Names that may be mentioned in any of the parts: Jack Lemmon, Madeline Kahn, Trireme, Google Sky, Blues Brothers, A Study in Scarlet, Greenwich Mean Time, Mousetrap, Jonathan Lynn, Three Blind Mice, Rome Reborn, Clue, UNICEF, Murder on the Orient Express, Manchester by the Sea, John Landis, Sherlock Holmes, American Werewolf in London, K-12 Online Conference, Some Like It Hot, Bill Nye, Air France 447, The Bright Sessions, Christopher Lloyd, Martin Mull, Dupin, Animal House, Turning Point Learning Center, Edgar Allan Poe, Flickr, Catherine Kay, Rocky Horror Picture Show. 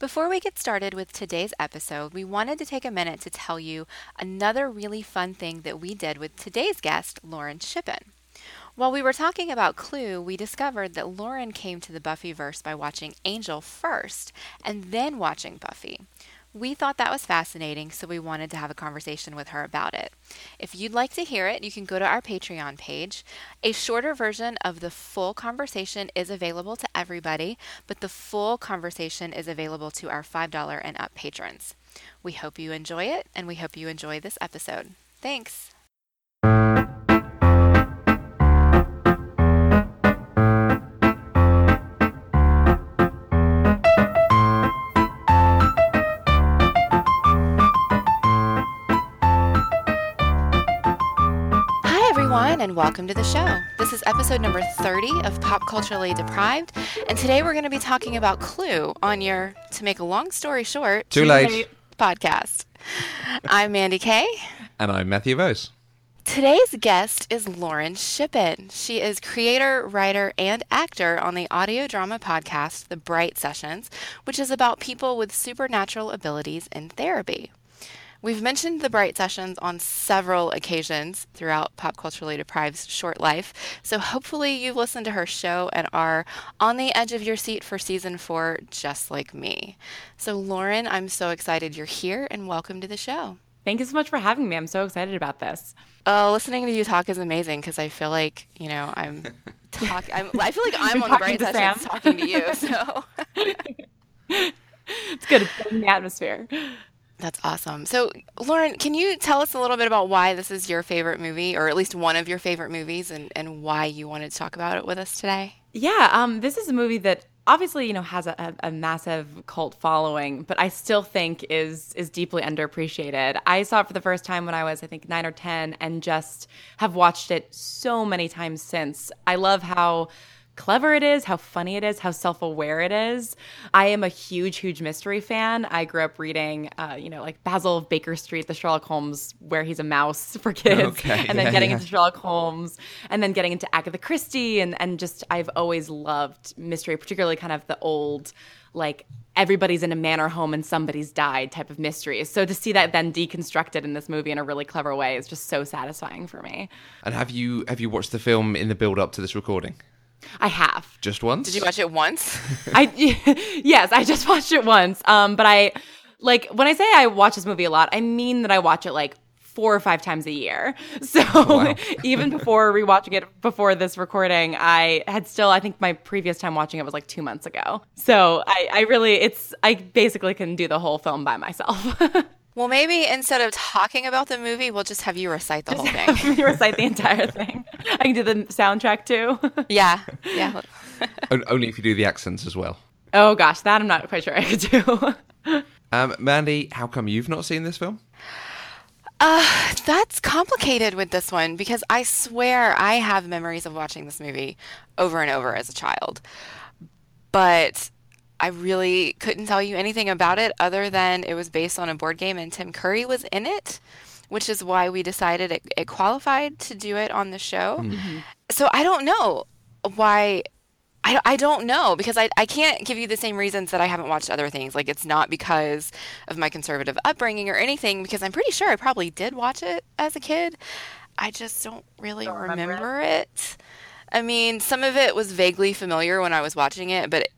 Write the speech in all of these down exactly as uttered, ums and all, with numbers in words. Before we get started with today's episode, we wanted to take a minute to tell you another really fun thing that we did with today's guest, Lauren Shippen. While we were talking about Clue, we discovered that Lauren came to the Buffyverse by watching Angel first and then watching Buffy. We thought that was fascinating, so we wanted to have a conversation with her about it. If you'd like to hear it, you can go to our Patreon page. A shorter version of the full conversation is available to everybody, but the full conversation is available to our five dollars and up patrons. We hope you enjoy it, and we hope you enjoy this episode. Thanks! And welcome to the show. This is episode number thirty of Pop Culturally Deprived, and today we're going to be talking about Clue on your, to make a long story short, Too Late podcast. I'm Mandy Kay. And I'm Matthew Vose. Today's guest is Lauren Shippen. She is creator, writer, and actor on the audio drama podcast The Bright Sessions, which is about people with supernatural abilities in therapy. We've mentioned The Bright Sessions on several occasions throughout Pop Culturally Deprived's short life, so hopefully you've listened to her show and are on the edge of your seat for season four, just like me. So Lauren, I'm so excited you're here, and welcome to the show. Thank you so much for having me. I'm so excited about this. Oh, uh, listening to you talk is amazing because I feel like, you know, I'm talking. I feel like I'm on The Bright Sessions Sam. talking to you, so. It's good. It's good in the atmosphere. That's awesome. So, Lauren, can you tell us a little bit about why this is your favorite movie, or at least one of your favorite movies, and, and why you wanted to talk about it with us today? Yeah, um, this is a movie that obviously, you know, has a, a massive cult following, but I still think is is deeply underappreciated. I saw it for the first time when I was, I think, nine or ten, and just have watched it so many times since. I love how clever it is, how funny it is, how self-aware it is. I am a huge, huge mystery fan. I grew up reading, uh, you know, like Basil of Baker Street, the Sherlock Holmes, where he's a mouse for kids, okay. and then yeah, getting yeah. into Sherlock Holmes, and then getting into Agatha Christie, and and just I've always loved mystery, particularly kind of the old, like everybody's in a manor home and somebody's died type of mysteries. So to see that then deconstructed in this movie in a really clever way is just so satisfying for me. And have you have you watched the film in the build-up to this recording? I have. Just once? Did you watch it once? I yes, I just watched it once. Um, but I, like, when I say I watch this movie a lot, I mean that I watch it like four or five times a year. So wow. even before rewatching it before this recording, I had still, I think my previous time watching it was like two months ago. So I, I really, it's, I basically can do the whole film by myself. Well, maybe instead of talking about the movie, we'll just have you recite the just whole thing. Have me recite the entire thing. I can do the soundtrack too. Yeah, yeah. Only if you do the accents as well. Oh gosh, that I'm not quite sure I could do. um, Mandy, how come you've not seen this film? Uh, that's complicated with this one because I swear I have memories of watching this movie over and over as a child. But I really couldn't tell you anything about it other than it was based on a board game and Tim Curry was in it, which is why we decided it, it qualified to do it on the show. Mm-hmm. So I don't know why. I, I don't know because I, I can't give you the same reasons that I haven't watched other things. Like it's not because of my conservative upbringing or anything because I'm pretty sure I probably did watch it as a kid. I just don't really don't remember, remember it. it. I mean, some of it was vaguely familiar when I was watching it, but it,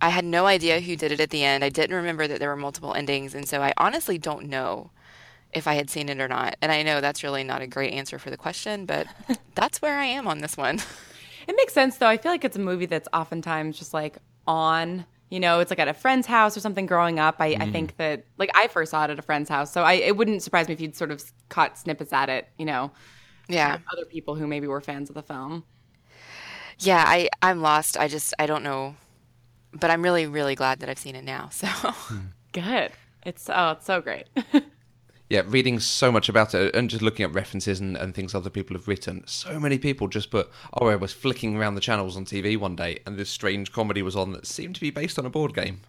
I had no idea who did it at the end. I didn't remember that there were multiple endings. And so I honestly don't know if I had seen it or not. And I know that's really not a great answer for the question, but that's where I am on this one. It makes sense, though. I feel like it's a movie that's oftentimes just like on, you know, it's like at a friend's house or something growing up. I, mm. I think that, like, I first saw it at a friend's house. So I, it wouldn't surprise me if you'd sort of caught snippets at it, you know, yeah, from other people who maybe were fans of the film. Yeah, I, I'm lost. I just, I don't know. But I'm really, really glad that I've seen it now. So good. It's oh, it's so great. Yeah, reading so much about it and just looking up references and, and things other people have written. So many people just put, oh, I was flicking around the channels on T V one day and this strange comedy was on that seemed to be based on a board game.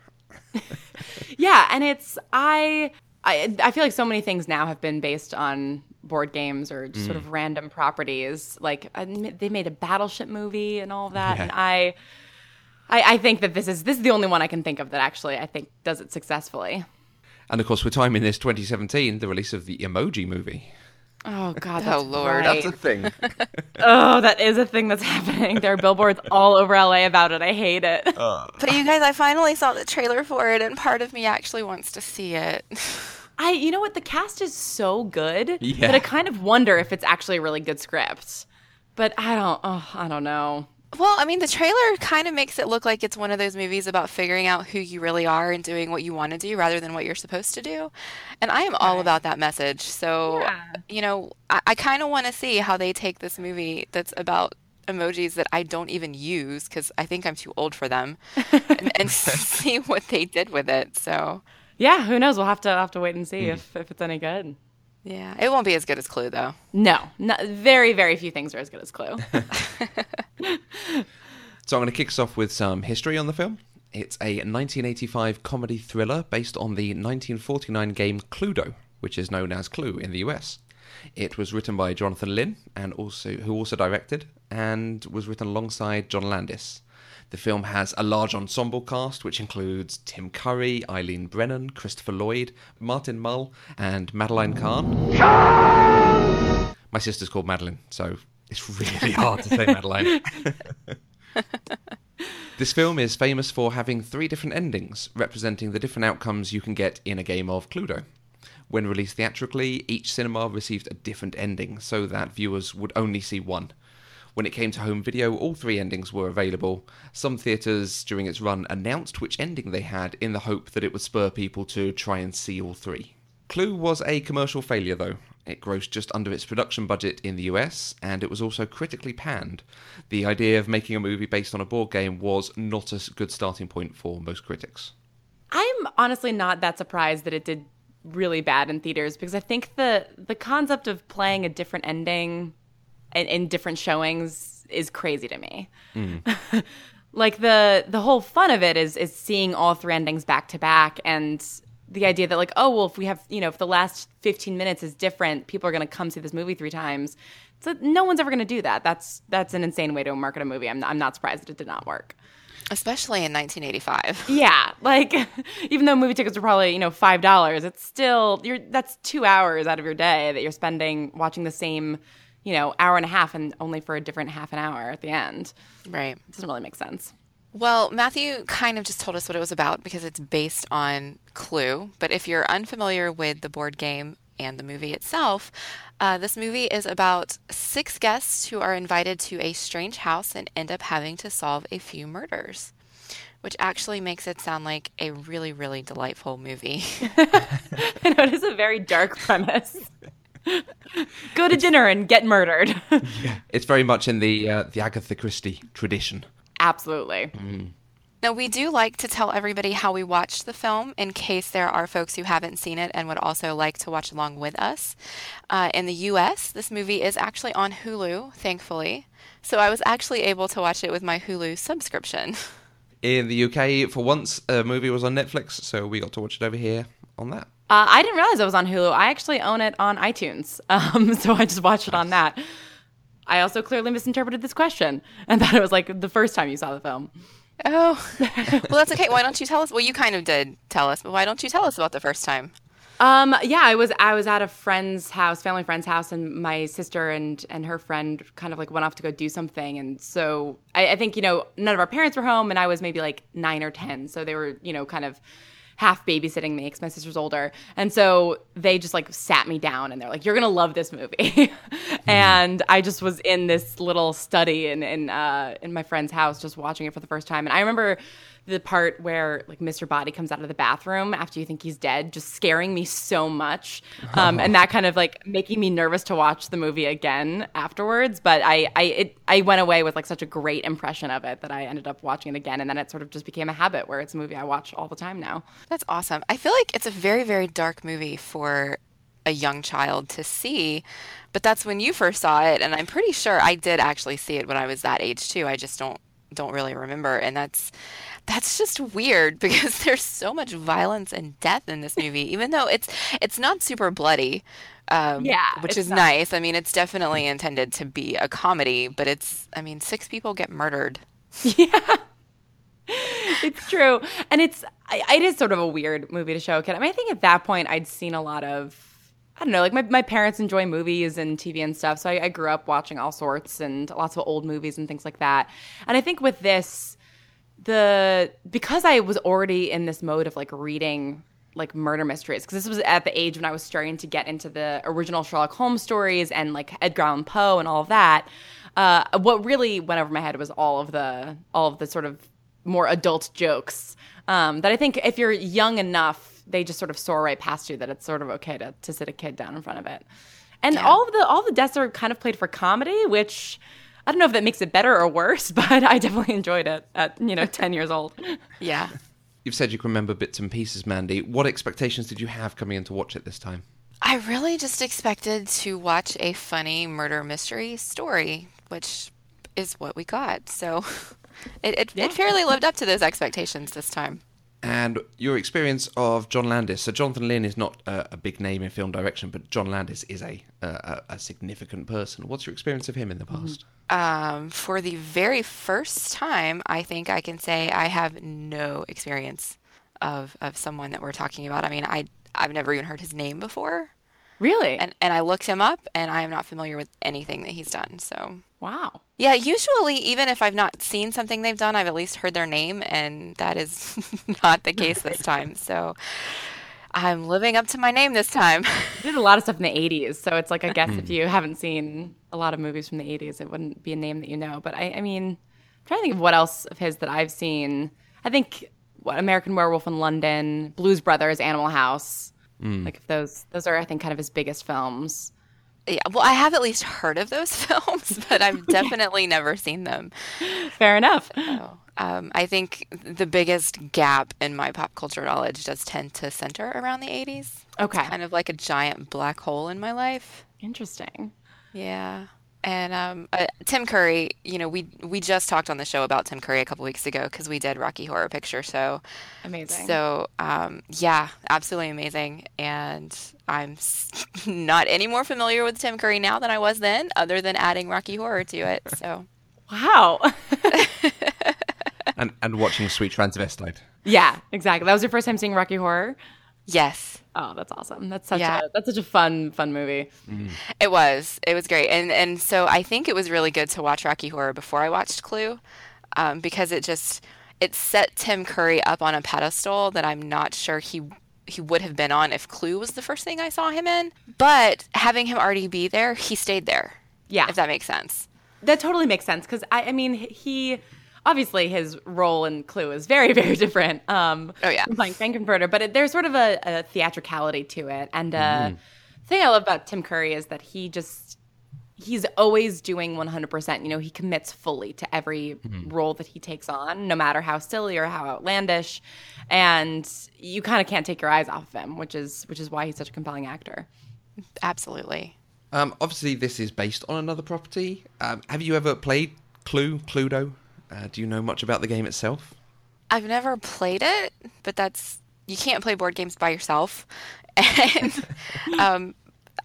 Yeah, and it's, I, I, I feel like so many things now have been based on board games or just mm. sort of random properties. Like I, they made a Battleship movie and all of that. Yeah. And I... I, I think that this is this is the only one I can think of that actually I think does it successfully. And of course, we're timing this twenty seventeen, the release of the Emoji Movie. Oh God! That's oh Lord! Right. That's a thing. Oh, that is a thing that's happening. There are billboards all over L A about it. I hate it. Uh. But you guys, I finally saw the trailer for it, and part of me actually wants to see it. I, you know what? The cast is so good yeah. that I kind of wonder if it's actually a really good script. But I don't. Oh, I don't know. Well, I mean, the trailer kind of makes it look like it's one of those movies about figuring out who you really are and doing what you want to do rather than what you're supposed to do. And I am all about that message. So, yeah. you know, I, I kind of want to see how they take this movie that's about emojis that I don't even use because I think I'm too old for them and, and see what they did with it. So, yeah, who knows? We'll have to have to wait and see mm. if, if it's any good. Yeah, it won't be as good as Clue, though. No, no very, very few things are as good as Clue. So I'm going to kick us off with some history on the film. It's a nineteen eighty-five comedy thriller based on the nineteen forty-nine game Cluedo, which is known as Clue in the U S. It was written by Jonathan Lynn, and also who also directed, and was written alongside John Landis. The film has a large ensemble cast, which includes Tim Curry, Eileen Brennan, Christopher Lloyd, Martin Mull, and Madeline Kahn. Kahn! My sister's called Madeline, so it's really hard to say Madeline. This film is famous for having three different endings, representing the different outcomes you can get in a game of Cluedo. When released theatrically, each cinema received a different ending, so that viewers would only see one. When it came to home video, all three endings were available. Some theatres during its run announced which ending they had in the hope that it would spur people to try and see all three. Clue was a commercial failure, though. It grossed just under its production budget in the U S, and it was also critically panned. The idea of making a movie based on a board game was not a good starting point for most critics. I'm honestly not that surprised that it did really bad in theatres, because I think the, the concept of playing a different ending in different showings is crazy to me. Mm. Like the the whole fun of it is is seeing all three endings back to back, and the idea that like, oh well, if we have, you know, if the last fifteen minutes is different, people are going to come see this movie three times. So no one's ever going to do that. That's that's an insane way to market a movie. I'm I'm not surprised that it did not work. Especially in nineteen eighty-five. Yeah, like even though movie tickets are probably, you know, five dollars, it's still you're that's two hours out of your day that you're spending watching the same, you know, hour and a half and only for a different half an hour at the end. Right. It doesn't really make sense. Well, Matthew kind of just told us what it was about because it's based on Clue. But if you're unfamiliar with the board game and the movie itself, uh, this movie is about six guests who are invited to a strange house and end up having to solve a few murders, which actually makes it sound like a really, really delightful movie. I know, it is a very dark premise. Go to it's, dinner and get murdered. Yeah, it's very much in the uh, the Agatha Christie tradition. Absolutely. Mm. Now, we do like to tell everybody how we watched the film in case there are folks who haven't seen it and would also like to watch along with us. Uh, in the U S, this movie is actually on Hulu, thankfully. So I was actually able to watch it with my Hulu subscription. In the U K, for once, a movie was on Netflix, so we got to watch it over here on that. Uh, I didn't realize it was on Hulu. I actually own it on iTunes, um, so I just watched it on that. I also clearly misinterpreted this question and thought it was like the first time you saw the film. Oh, well, that's okay. Why don't you tell us? Well, you kind of did tell us, but why don't you tell us about the first time? Um, yeah, I was I was at a friend's house, family friend's house, and my sister and, and her friend kind of like went off to go do something. And so I, I think, you know, none of our parents were home, and I was maybe like nine or ten, so they were, you know, kind of half babysitting me because my sister's older. And so they just like sat me down and they're like, you're going to love this movie. And I just was in this little study in in, uh, in my friend's house just watching it for the first time. And I remember the part where like Mister Body comes out of the bathroom after you think he's dead just scaring me so much. Um, oh. And that kind of like making me nervous to watch the movie again afterwards. But I, I, it, I went away with like such a great impression of it that I ended up watching it again. And then it sort of just became a habit where it's a movie I watch all the time now. That's awesome. I feel like it's a very, very dark movie for a young child to see, but that's when you first saw it. And I'm pretty sure I did actually see it when I was that age too. I just don't, don't really remember. And that's, That's just weird because there's so much violence and death in this movie, even though it's it's not super bloody, um, yeah, which is not nice. I mean, it's definitely intended to be a comedy, but it's, I mean, six people get murdered. Yeah. It's true. And it's it is sort of a weird movie to show a kid. I mean, I think at that point I'd seen a lot of, I don't know, like my, my parents enjoy movies and T V and stuff. So I, I grew up watching all sorts and lots of old movies and things like that. And I think with this, the because I was already in this mode of like reading like murder mysteries, because this was at the age when I was starting to get into the original Sherlock Holmes stories and like Edgar Allan Poe and all of that. Uh, what really went over my head was all of the all of the sort of more adult jokes um, that I think if you're young enough, they just sort of soar right past you, that it's sort of okay to, to sit a kid down in front of it. And yeah. all of the all the deaths are kind of played for comedy, which I don't know if that makes it better or worse, but I definitely enjoyed it at, you know, ten years old. Yeah. You've said you can remember bits and pieces, Mandy. What expectations did you have coming in to watch it this time? I really just expected to watch a funny murder mystery story, which is what we got. So it, it, yeah. it fairly lived up to those expectations this time. And your experience of John Landis. So Jonathan Lynn is not a, a big name in film direction, but John Landis is a, a a significant person. What's your experience of him in the past? Um, for the very first time, I think I can say I have no experience of of someone that we're talking about. I mean, I I've never even heard his name before. Really? And and I looked him up, and I am not familiar with anything that he's done. So wow. Yeah, usually even if I've not seen something they've done, I've at least heard their name, and that is not the case this time. So I'm living up to my name this time. He did a lot of stuff in the eighties, so it's like I guess if you haven't seen a lot of movies from the eighties, it wouldn't be a name that you know. But I, I mean, I'm trying to think of what else of his that I've seen. I think what American Werewolf in London, Blues Brothers, Animal House. Mm. Like if those those are, I think, kind of his biggest films. Yeah, well, I have at least heard of those films, but I've definitely yeah. never seen them. Fair enough. So, um, I think the biggest gap in my pop culture knowledge does tend to center around the eighties. Okay. It's kind of like a giant black hole in my life. Interesting. Yeah. And um, uh, Tim Curry, you know, we we just talked on the show about Tim Curry a couple weeks ago because we did Rocky Horror Picture Show. Amazing. So, um, yeah, absolutely amazing. And I'm not any more familiar with Tim Curry now than I was then, other than adding Rocky Horror to it. So, wow. and and watching Sweet Transvestite. Yeah, exactly. That was your first time seeing Rocky Horror? Yes. Oh, that's awesome. That's such yeah. a that's such a fun, fun movie. Mm. It was. It was great. And and so I think it was really good to watch Rocky Horror before I watched Clue, um, because it just it set Tim Curry up on a pedestal that I'm not sure he he would have been on if Clue was the first thing I saw him in. But having him already be there, he stayed there. Yeah. If that makes sense. That totally makes sense, because I, I mean he obviously, his role in Clue is very, very different. Um, oh, yeah. From playing Frankenfurter, but it, there's sort of a, a theatricality to it. And uh, mm. the thing I love about Tim Curry is that he just, he's always doing one hundred percent. You know, he commits fully to every mm. role that he takes on, no matter how silly or how outlandish. And you kind of can't take your eyes off of him, which is, which is why he's such a compelling actor. Absolutely. Um, obviously, this is based on another property. Um, have you ever played Clue, Cluedo? Uh, do you know much about the game itself? I've never played it, but that's you can't play board games by yourself. And um,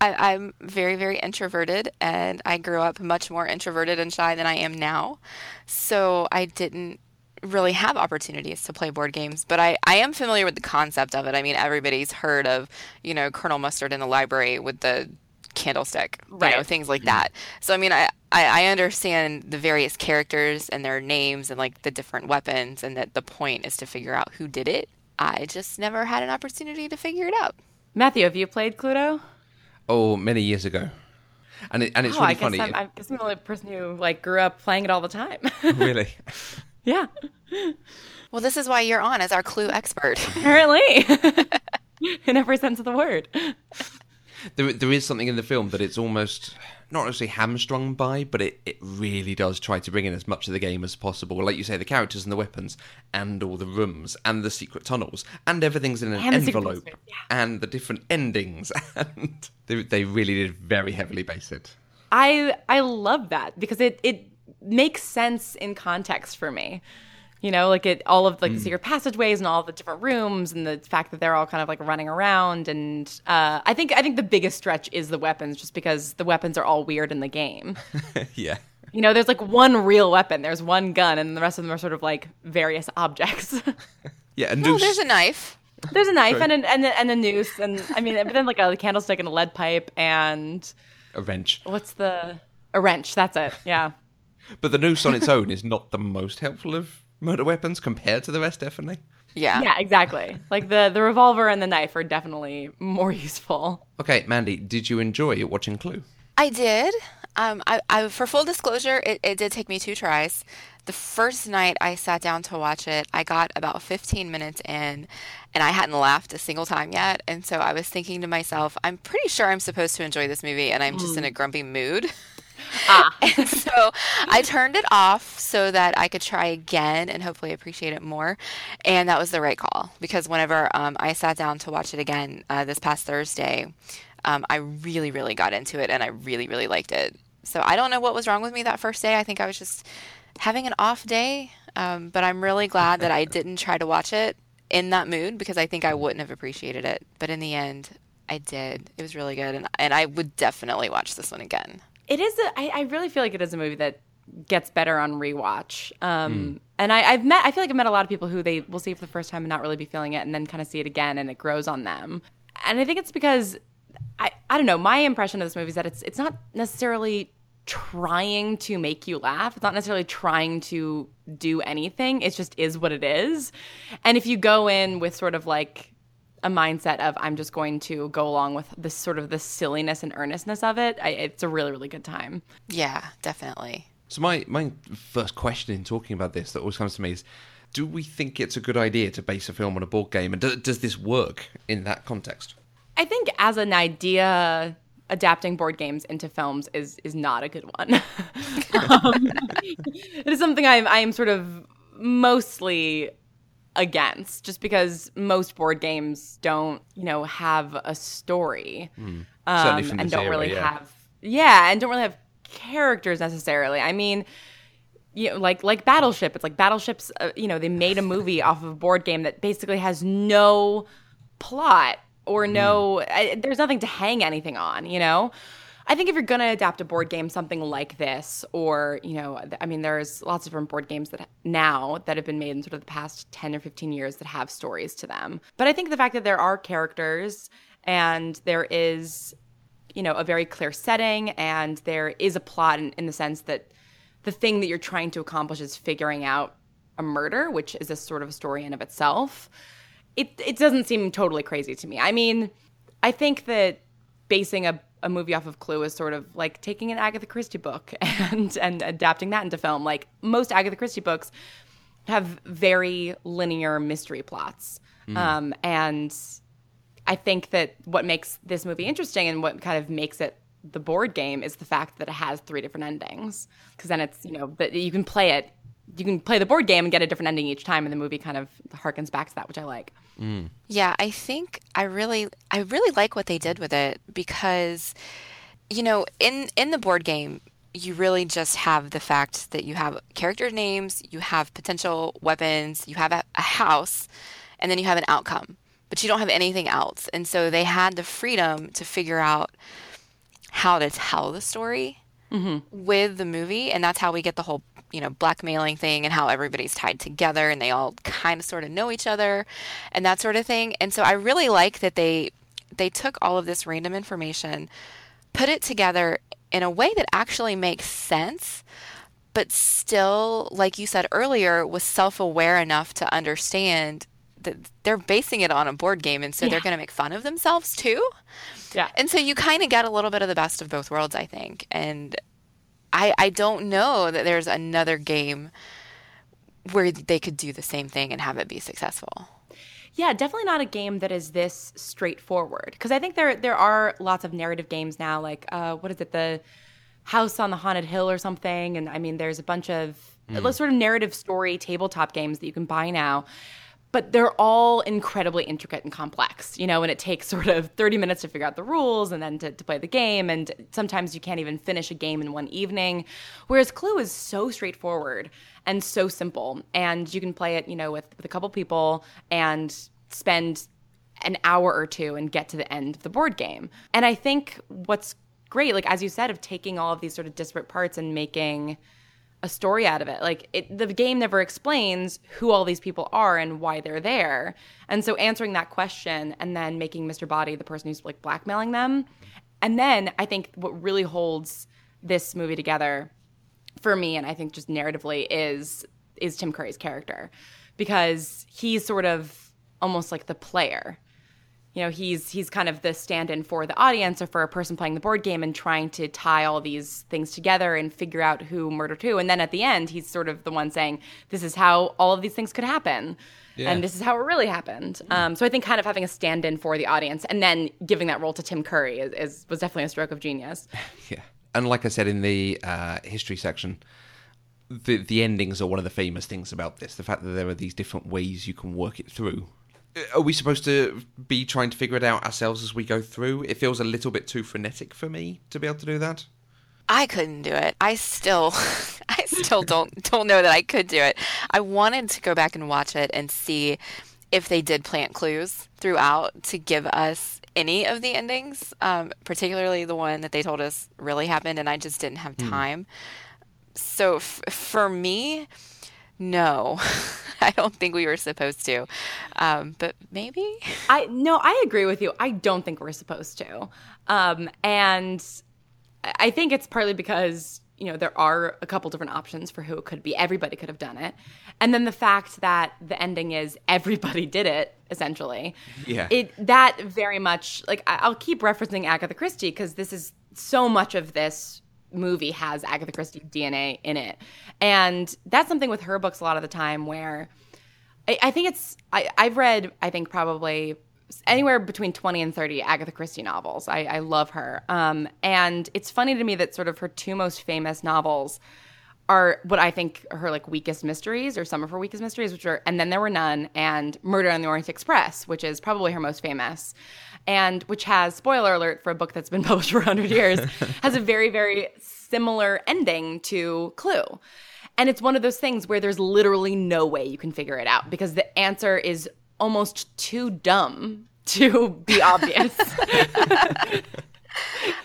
I, I'm very, very introverted, and I grew up much more introverted and shy than I am now. So I didn't really have opportunities to play board games, but I, I am familiar with the concept of it. I mean, everybody's heard of, you know, Colonel Mustard in the library with the candlestick, right. You know, things like that. So, I mean, I, I, I understand the various characters and their names and like the different weapons, and that the point is to figure out who did it. I just never had an opportunity to figure it out. Matthew, have you played Cluedo? Oh, many years ago. And it, and it's oh, really I guess funny. I'm, I guess I'm the only person who like grew up playing it all the time. Really? Yeah. Well, this is why you're on as our Clue expert. Apparently. In every sense of the word. There, there is something in the film that it's almost not necessarily hamstrung by, but it, it really does try to bring in as much of the game as possible. Like you say, the characters and the weapons, and all the rooms, and the secret tunnels, and everything's in an and envelope, the yeah. and the different endings. And they, they really did very heavily base it. I I love that, because it it makes sense in context for me. You know, like it all of like mm. the secret passageways and all the different rooms, and the fact that they're all kind of like running around. And uh, I think I think the biggest stretch is the weapons, just because the weapons are all weird in the game. Yeah. You know, there's like one real weapon. There's one gun, and the rest of them are sort of like various objects. Yeah, and no, there's a knife. There's a knife and, an, and a and a noose, and I mean, but then like a candlestick and a lead pipe and a wrench. What's the a wrench? That's it. Yeah. But the noose on its own is not the most helpful of murder weapons compared to the rest, definitely. Yeah. Yeah, exactly. Like the, the revolver and the knife are definitely more useful. Okay, Mandy, did you enjoy watching Clue? I did. Um, I, I for full disclosure, it, it did take me two tries. The first night I sat down to watch it, I got about fifteen minutes in, and I hadn't laughed a single time yet. And so I was thinking to myself, I'm pretty sure I'm supposed to enjoy this movie, and I'm just mm. in a grumpy mood. Ah. And so I turned it off so that I could try again and hopefully appreciate it more. And that was the right call, because whenever um, I sat down to watch it again uh, this past Thursday, um, I really, really got into it and I really, really liked it. So I don't know what was wrong with me that first day. I think I was just having an off day. Um, but I'm really glad that I didn't try to watch it in that mood, because I think I wouldn't have appreciated it. But in the end, I did. It was really good. And, and I would definitely watch this one again. It is. A, I, I really feel like it is a movie that gets better on rewatch. Um, mm. And I, I've met. I feel like I've met a lot of people who they will see it for the first time and not really be feeling it, and then kind of see it again, and it grows on them. And I think it's because I. I don't know. My impression of this movie is that it's. It's not necessarily trying to make you laugh. It's not necessarily trying to do anything. It just is what it is. And if you go in with sort of like a mindset of I'm just going to go along with this sort of the silliness and earnestness of it, I, it's a really, really good time. Yeah, definitely. So my, my first question in talking about this that always comes to me is, do we think it's a good idea to base a film on a board game? And do, does this work in that context? I think as an idea, adapting board games into films is is not a good one. um, it is something I am, I am sort of mostly against, just because most board games don't, you know, have a story, mm. um, and don't era, really yeah. have, yeah, and don't really have characters necessarily. I mean, you know, like like Battleship. It's like Battleship's, uh, you know, they made a movie off of a board game that basically has no plot or no, mm. I, there's nothing to hang anything on, you know. I think if you're going to adapt a board game, something like this, or, you know, I mean, there's lots of different board games that now that have been made in sort of the past ten or fifteen years that have stories to them. But I think the fact that there are characters and there is, you know, a very clear setting and there is a plot in, in the sense that the thing that you're trying to accomplish is figuring out a murder, which is a sort of a story in of itself, it, it doesn't seem totally crazy to me. I mean, I think that basing a a movie off of Clue is sort of like taking an Agatha Christie book and and adapting that into film. Like most Agatha Christie books have very linear mystery plots. Mm. Um, and I think that what makes this movie interesting and what kind of makes it the board game is the fact that it has three different endings. Because then it's, you know, but you can play it, you can play the board game and get a different ending each time, and the movie kind of harkens back to that, which I like. Mm. Yeah, I think I really, I really like what they did with it, because, you know, in, in the board game, you really just have the fact that you have character names, you have potential weapons, you have a, a house, and then you have an outcome, but you don't have anything else. And so they had the freedom to figure out how to tell the story mm-hmm. with the movie, and that's how we get the whole, you know, blackmailing thing and how everybody's tied together and they all kind of sort of know each other and that sort of thing. And so I really like that they they took all of this random information, put it together in a way that actually makes sense, but still, like you said earlier, was self-aware enough to understand that they're basing it on a board game, and so yeah. they're going to make fun of themselves too. Yeah. And so you kind of get a little bit of the best of both worlds, I think. And I, I don't know that there's another game where they could do the same thing and have it be successful. Yeah, definitely not a game that is this straightforward. Because I think there there are lots of narrative games now, like, uh, what is it, the House on the Haunted Hill or something. And, I mean, there's a bunch of mm. sort of narrative story tabletop games that you can buy now. But they're all incredibly intricate and complex, you know, and it takes sort of thirty minutes to figure out the rules and then to, to play the game. And sometimes you can't even finish a game in one evening. Whereas Clue is so straightforward and so simple. And you can play it, you know, with, with a couple people and spend an hour or two and get to the end of the board game. And I think what's great, like as you said, of taking all of these sort of disparate parts and making a story out of it. Like it, the game never explains who all these people are and why they're there. And so answering that question and then making Mister Body the person who's like blackmailing them. And then I think what really holds this movie together for me, and I think just narratively, is is Tim Curry's character, because he's sort of almost like the player. You know, he's he's kind of the stand-in for the audience or for a person playing the board game and trying to tie all these things together and figure out who murdered who. And then at the end, he's sort of the one saying, this is how all of these things could happen. Yeah. And this is how it really happened. Mm. Um, so I think kind of having a stand-in for the audience and then giving that role to Tim Curry is, is was definitely a stroke of genius. Yeah. And like I said in the uh, history section, the, the endings are one of the famous things about this, the fact that there are these different ways you can work it through. Are we supposed to be trying to figure it out ourselves as we go through? It feels a little bit too frenetic for me to be able to do that. I couldn't do it. I still I still don't don't know that I could do it. I wanted to go back and watch it and see if they did plant clues throughout to give us any of the endings, um, particularly the one that they told us really happened, and I just didn't have time. Mm. So f- for me... No, I don't think we were supposed to, um, but maybe? I No, I agree with you. I don't think we're supposed to. Um, and I think it's partly because, you know, there are a couple different options for who it could be. Everybody could have done it. And then the fact that the ending is everybody did it, essentially. Yeah. It That very much, like, I'll keep referencing Agatha Christie because this is so much of this movie has Agatha Christie D N A in it. And that's something with her books a lot of the time where I, I think it's I, I've read I think probably anywhere between twenty and thirty Agatha Christie novels. I, I love her. Um, and it's funny to me that sort of her two most famous novels are what I think are her like weakest mysteries or some of her weakest mysteries, which are And Then There Were None and Murder on the Orient Express, which is probably her most famous. And which has, spoiler alert for a book that's been published for one hundred years, has a very, very similar ending to Clue. And it's one of those things where there's literally no way you can figure it out because the answer is almost too dumb to be obvious.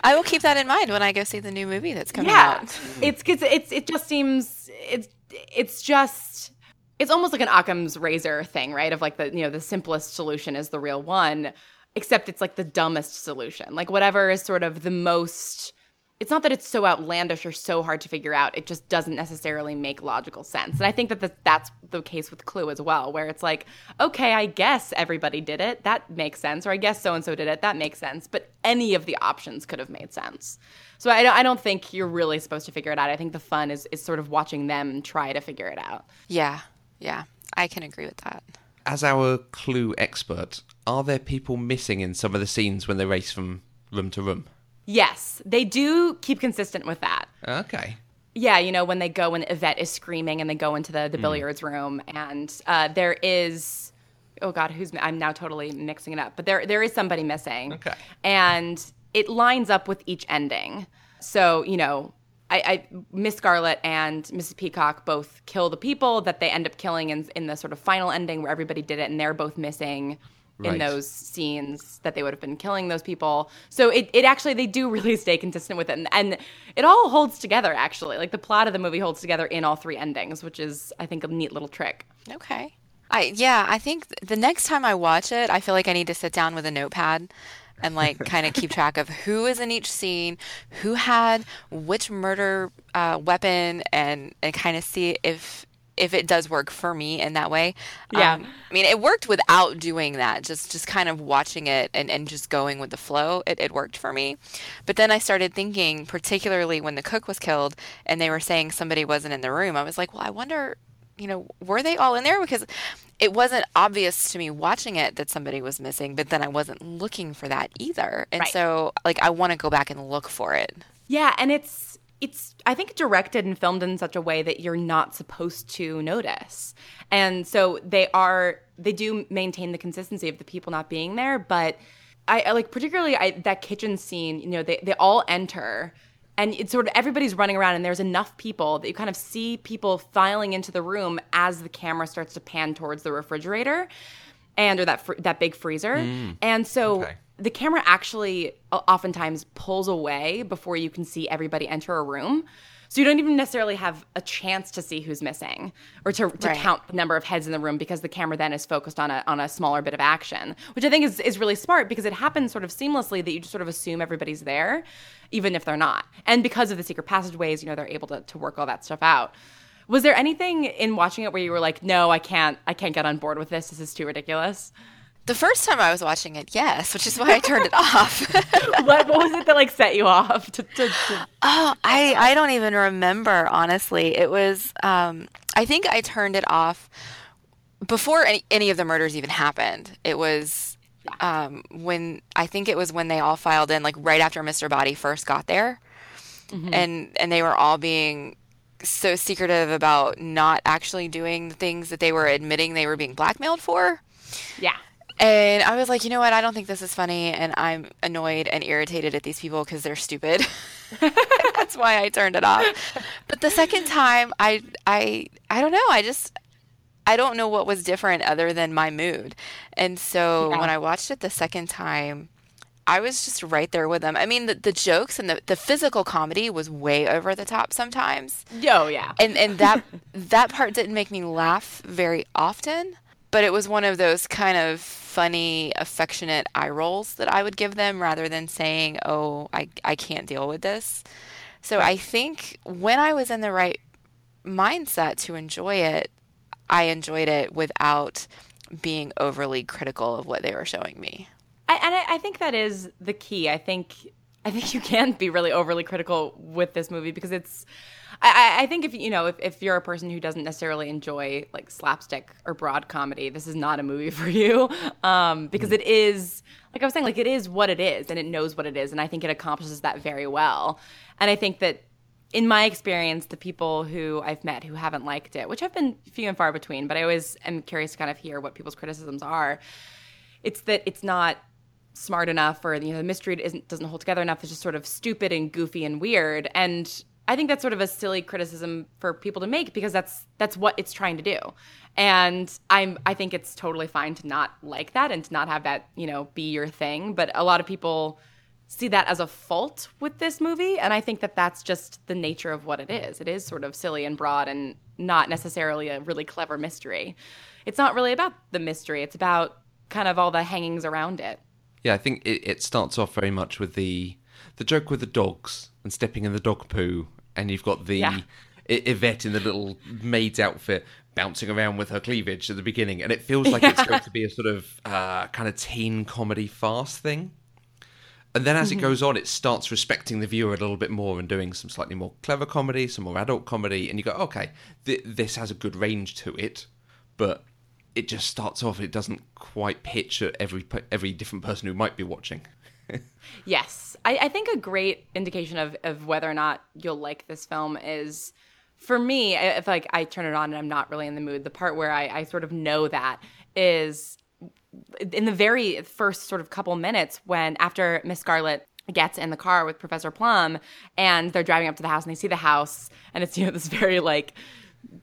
I will keep that in mind when I go see the new movie that's coming yeah. out. Yeah, it's, it's, it's, it just seems – it's it's just – it's almost like an Occam's razor thing, right, of like the, you know, the simplest solution is the real one. Except it's like the dumbest solution. Like whatever is sort of the most – it's not that it's so outlandish or so hard to figure out. It just doesn't necessarily make logical sense. And I think that the, that's the case with Clue as well, where it's like, okay, I guess everybody did it. That makes sense. Or I guess so-and-so did it. That makes sense. But any of the options could have made sense. So I, I don't think you're really supposed to figure it out. I think the fun is, is sort of watching them try to figure it out. Yeah. Yeah. I can agree with that. As our Clue expert – are there people missing in some of the scenes when they race from room to room? Yes, they do keep consistent with that. Okay. Yeah, you know, when they go and Yvette is screaming and they go into the, the mm. billiards room and uh, there is, oh God, who's, I'm now totally mixing it up, but there there is somebody missing. Okay. And it lines up with each ending. So, you know, I, I Miss Scarlet and Missus Peacock both kill the people that they end up killing in, in the sort of final ending where everybody did it and they're both missing in right. those scenes that they would have been killing those people. So it, it actually, they do really stay consistent with it. And, and it all holds together, actually. Like the plot of the movie holds together in all three endings, which is, I think, a neat little trick. Okay. I Yeah, I think the next time I watch it, I feel like I need to sit down with a notepad and like kind of keep track of who is in each scene, who had which murder uh, weapon, and, and kind of see if... if it does work for me in that way. Yeah. Um, I mean, it worked without doing that, just just kind of watching it and, and just going with the flow. It, it worked for me. But then I started thinking, particularly when the cook was killed and they were saying somebody wasn't in the room, I was like, well, I wonder, you know, were they all in there? Because it wasn't obvious to me watching it that somebody was missing, but then I wasn't looking for that either. And right. so, like, I want to go back and look for it. Yeah, and it's... It's, I think, directed and filmed in such a way that you're not supposed to notice. And so they are, they do maintain the consistency of the people not being there. But I, I like, particularly I, that kitchen scene, you know, they, they all enter and it's sort of everybody's running around and there's enough people that you kind of see people filing into the room as the camera starts to pan towards the refrigerator and or that, fr- that big freezer. Mm. And so... Okay. the camera actually oftentimes pulls away before you can see everybody enter a room. So you don't even necessarily have a chance to see who's missing or to, to right. count the number of heads in the room, because the camera then is focused on a on a smaller bit of action, which I think is, is really smart, because it happens sort of seamlessly that you just sort of assume everybody's there, even if they're not. And because of the secret passageways, you know, they're able to, to work all that stuff out. Was there anything in watching it where you were like, no, I can't, I can't get on board with this. This is too ridiculous? The first time I was watching it, yes, which is why I turned it off. what, what was it that, like, set you off? To, to, to... Oh, I, I don't even remember, honestly. It was um, – I think I turned it off before any, any of the murders even happened. It was um, when – I think it was when they all filed in, like, right after Mister Body first got there. Mm-hmm. And, and they were all being so secretive about not actually doing the things that they were admitting they were being blackmailed for. Yeah. And I was like, you know what? I don't think this is funny, and I'm annoyed and irritated at these people because they're stupid. That's why I turned it off. But the second time, I, I, I don't know. I just, I don't know what was different other than my mood. And so yeah. when I watched it the second time, I was just right there with them. I mean, the, the jokes and the, the physical comedy was way over the top sometimes. Oh, yeah. And and that that part didn't make me laugh very often. But it was one of those kind of funny, affectionate eye rolls that I would give them, rather than saying, oh, I, I can't deal with this. So I think when I was in the right mindset to enjoy it, I enjoyed it without being overly critical of what they were showing me. I, and I, I think that is the key. I think I think you can't be really overly critical with this movie, because it's – I, I think if you know if, if you're a person who doesn't necessarily enjoy like slapstick or broad comedy, this is not a movie for you, um, because it is, like I was saying, like it is what it is, and it knows what it is, and I think it accomplishes that very well. And I think that in my experience, the people who I've met who haven't liked it, which have been few and far between, but I always am curious to kind of hear what people's criticisms are. It's that it's not smart enough, or you know the mystery isn't doesn't hold together enough. It's just sort of stupid and goofy and weird. And I think that's sort of a silly criticism for people to make, because that's that's what it's trying to do. And I'm I think it's totally fine to not like that and to not have that, you know, be your thing. But a lot of people see that as a fault with this movie, and I think that that's just the nature of what it is. It is sort of silly and broad and not necessarily a really clever mystery. It's not really about the mystery. It's about kind of all the hangings around it. Yeah, I think it, it starts off very much with the the joke with the dogs and stepping in the dog poo. And you've got the yeah. Yvette in the little maid's outfit bouncing around with her cleavage at the beginning. And it feels like yeah. it's going to be a sort of uh, kind of teen comedy farce thing. And then as mm-hmm. it goes on, it starts respecting the viewer a little bit more and doing some slightly more clever comedy, some more adult comedy. And you go, okay, th- this has a good range to it. But it just starts off, it doesn't quite pitch at every, every different person who might be watching. Yes. I, I think a great indication of, of whether or not you'll like this film is, for me, if like I turn it on and I'm not really in the mood, the part where I, I sort of know that is in the very first sort of couple minutes when after Miss Scarlet gets in the car with Professor Plum and they're driving up to the house and they see the house and it's, you know, this very like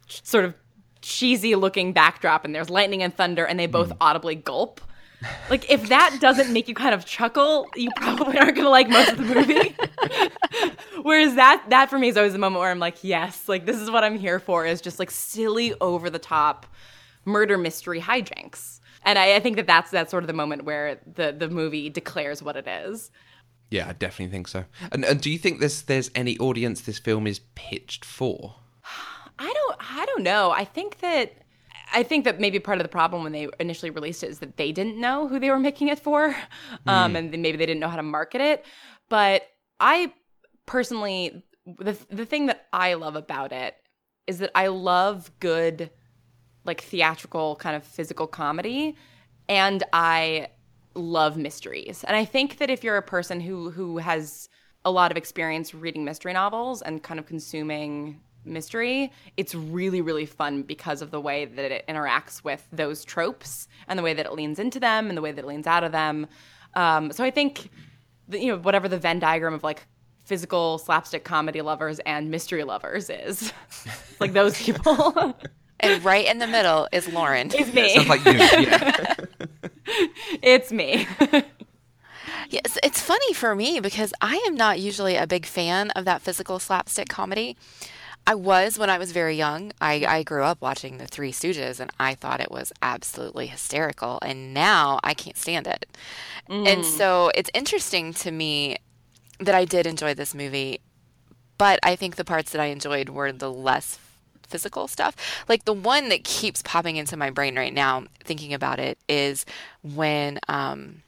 sort of cheesy looking backdrop and there's lightning and thunder and they both mm. audibly gulp. Like, if that doesn't make you kind of chuckle, you probably aren't going to like most of the movie. Whereas that, that for me is always the moment where I'm like, yes, like, this is what I'm here for, is just, like, silly, over-the-top murder mystery hijinks. And I, I think that that's, that's sort of the moment where the, the movie declares what it is. Yeah, I definitely think so. And, and do you think this, there's any audience this film is pitched for? I don't, I don't know. I think that... I think that maybe part of the problem when they initially released it is that they didn't know who they were making it for, um, mm. and maybe they didn't know how to market it. But I personally, the the thing that I love about it is that I love good, like, theatrical kind of physical comedy, and I love mysteries. And I think that if you're a person who who has a lot of experience reading mystery novels and kind of consuming mystery, it's really, really fun because of the way that it interacts with those tropes and the way that it leans into them and the way that it leans out of them. Um, so I think, the, you know, whatever the Venn diagram of like physical slapstick comedy lovers and mystery lovers is, like those people. And right in the middle is Lauren. It's me. Sounds like you. Yeah. It's me. Yes, it's funny for me because I am not usually a big fan of that physical slapstick comedy. I was when I was very young. I, I grew up watching The Three Stooges and I thought it was absolutely hysterical. And now I can't stand it. Mm. And so it's interesting to me that I did enjoy this movie, but I think the parts that I enjoyed were the less physical stuff. Like the one that keeps popping into my brain right now, thinking about it, is when, um,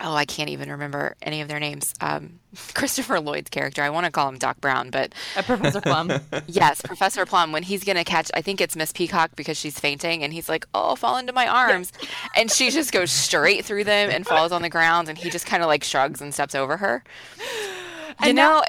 oh, I can't even remember any of their names. Um, Christopher Lloyd's character, I want to call him Doc Brown, but... Uh, Professor Plum. Yes, Professor Plum, when he's going to catch, I think it's Miss Peacock because she's fainting, and he's like, oh, fall into my arms. And she just goes straight through them and falls on the ground, and he just kind of like shrugs and steps over her. You know...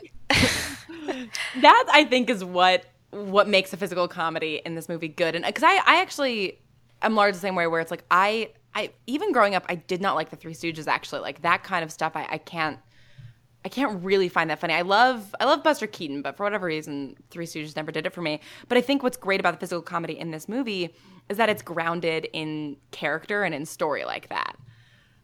That, I think, is what what makes a physical comedy in this movie good. And because I, I actually am largely the same way where it's like I... I, even growing up, I did not like The Three Stooges, actually. Like, that kind of stuff, I, I can't I can't really find that funny. I love I love Buster Keaton, but for whatever reason, Three Stooges never did it for me. But I think what's great about the physical comedy in this movie is that it's grounded in character and in story like that.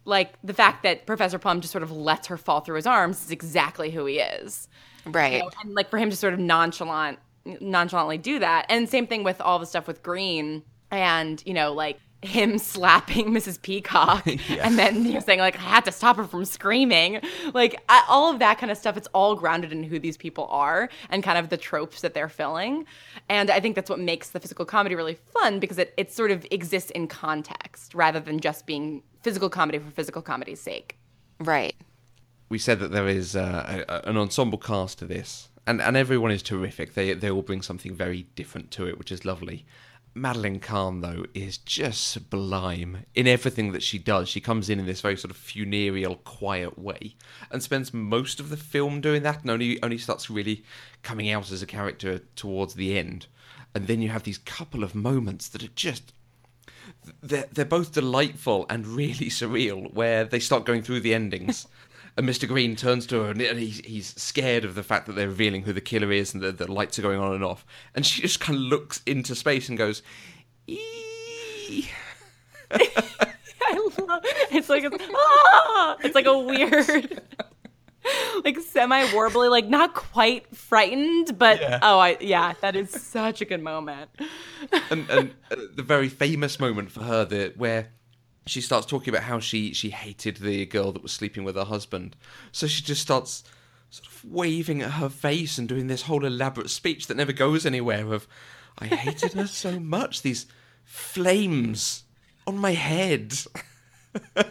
Like, the fact that Professor Plum just sort of lets her fall through his arms is exactly who he is. Right. You know? And, like, for him to sort of nonchalant, nonchalantly do that. And same thing with all the stuff with Green and, you know, like, him slapping Missus Peacock yeah. and then you know, saying like I had to stop her from screaming, like I, all of that kind of stuff. It's all grounded in who these people are and kind of the tropes that they're filling, and I think that's what makes the physical comedy really fun, because it, it sort of exists in context rather than just being physical comedy for physical comedy's sake. Right. We said that there is uh, a, an ensemble cast to this, and, and everyone is terrific. They they all bring something very different to it, which is lovely. Madeline Kahn, though, is just sublime in everything that she does. She comes in in this very sort of funereal, quiet way and spends most of the film doing that, and only only starts really coming out as a character towards the end. And then you have these couple of moments that are just... They're, they're both delightful and really surreal, where they start going through the endings. And Mister Green turns to her, and he's, he's scared of the fact that they're revealing who the killer is and the, the lights are going on and off. And she just kind of looks into space and goes, eeeeee. I love it. It's like, it's, ah! It's like a weird, like semi-warbly, like not quite frightened, but yeah. oh, I, yeah, that is such a good moment. and and uh, the very famous moment for her that where... She starts talking about how she, she hated the girl that was sleeping with her husband. So she just starts sort of waving at her face and doing this whole elaborate speech that never goes anywhere of, I hated her so much, these flames on my head. Flames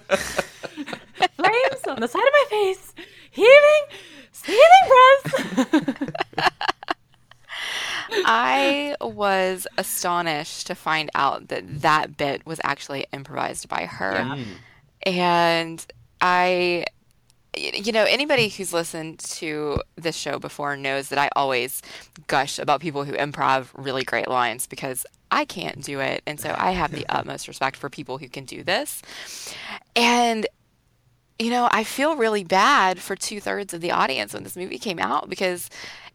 on the side of my face, heaving, heaving breaths. I was astonished to find out that that bit was actually improvised by her. Yeah. And I, you know, anybody who's listened to this show before knows that I always gush about people who improv really great lines because I can't do it. And so I have the utmost respect for people who can do this. And you know, I feel really bad for two-thirds of the audience when this movie came out because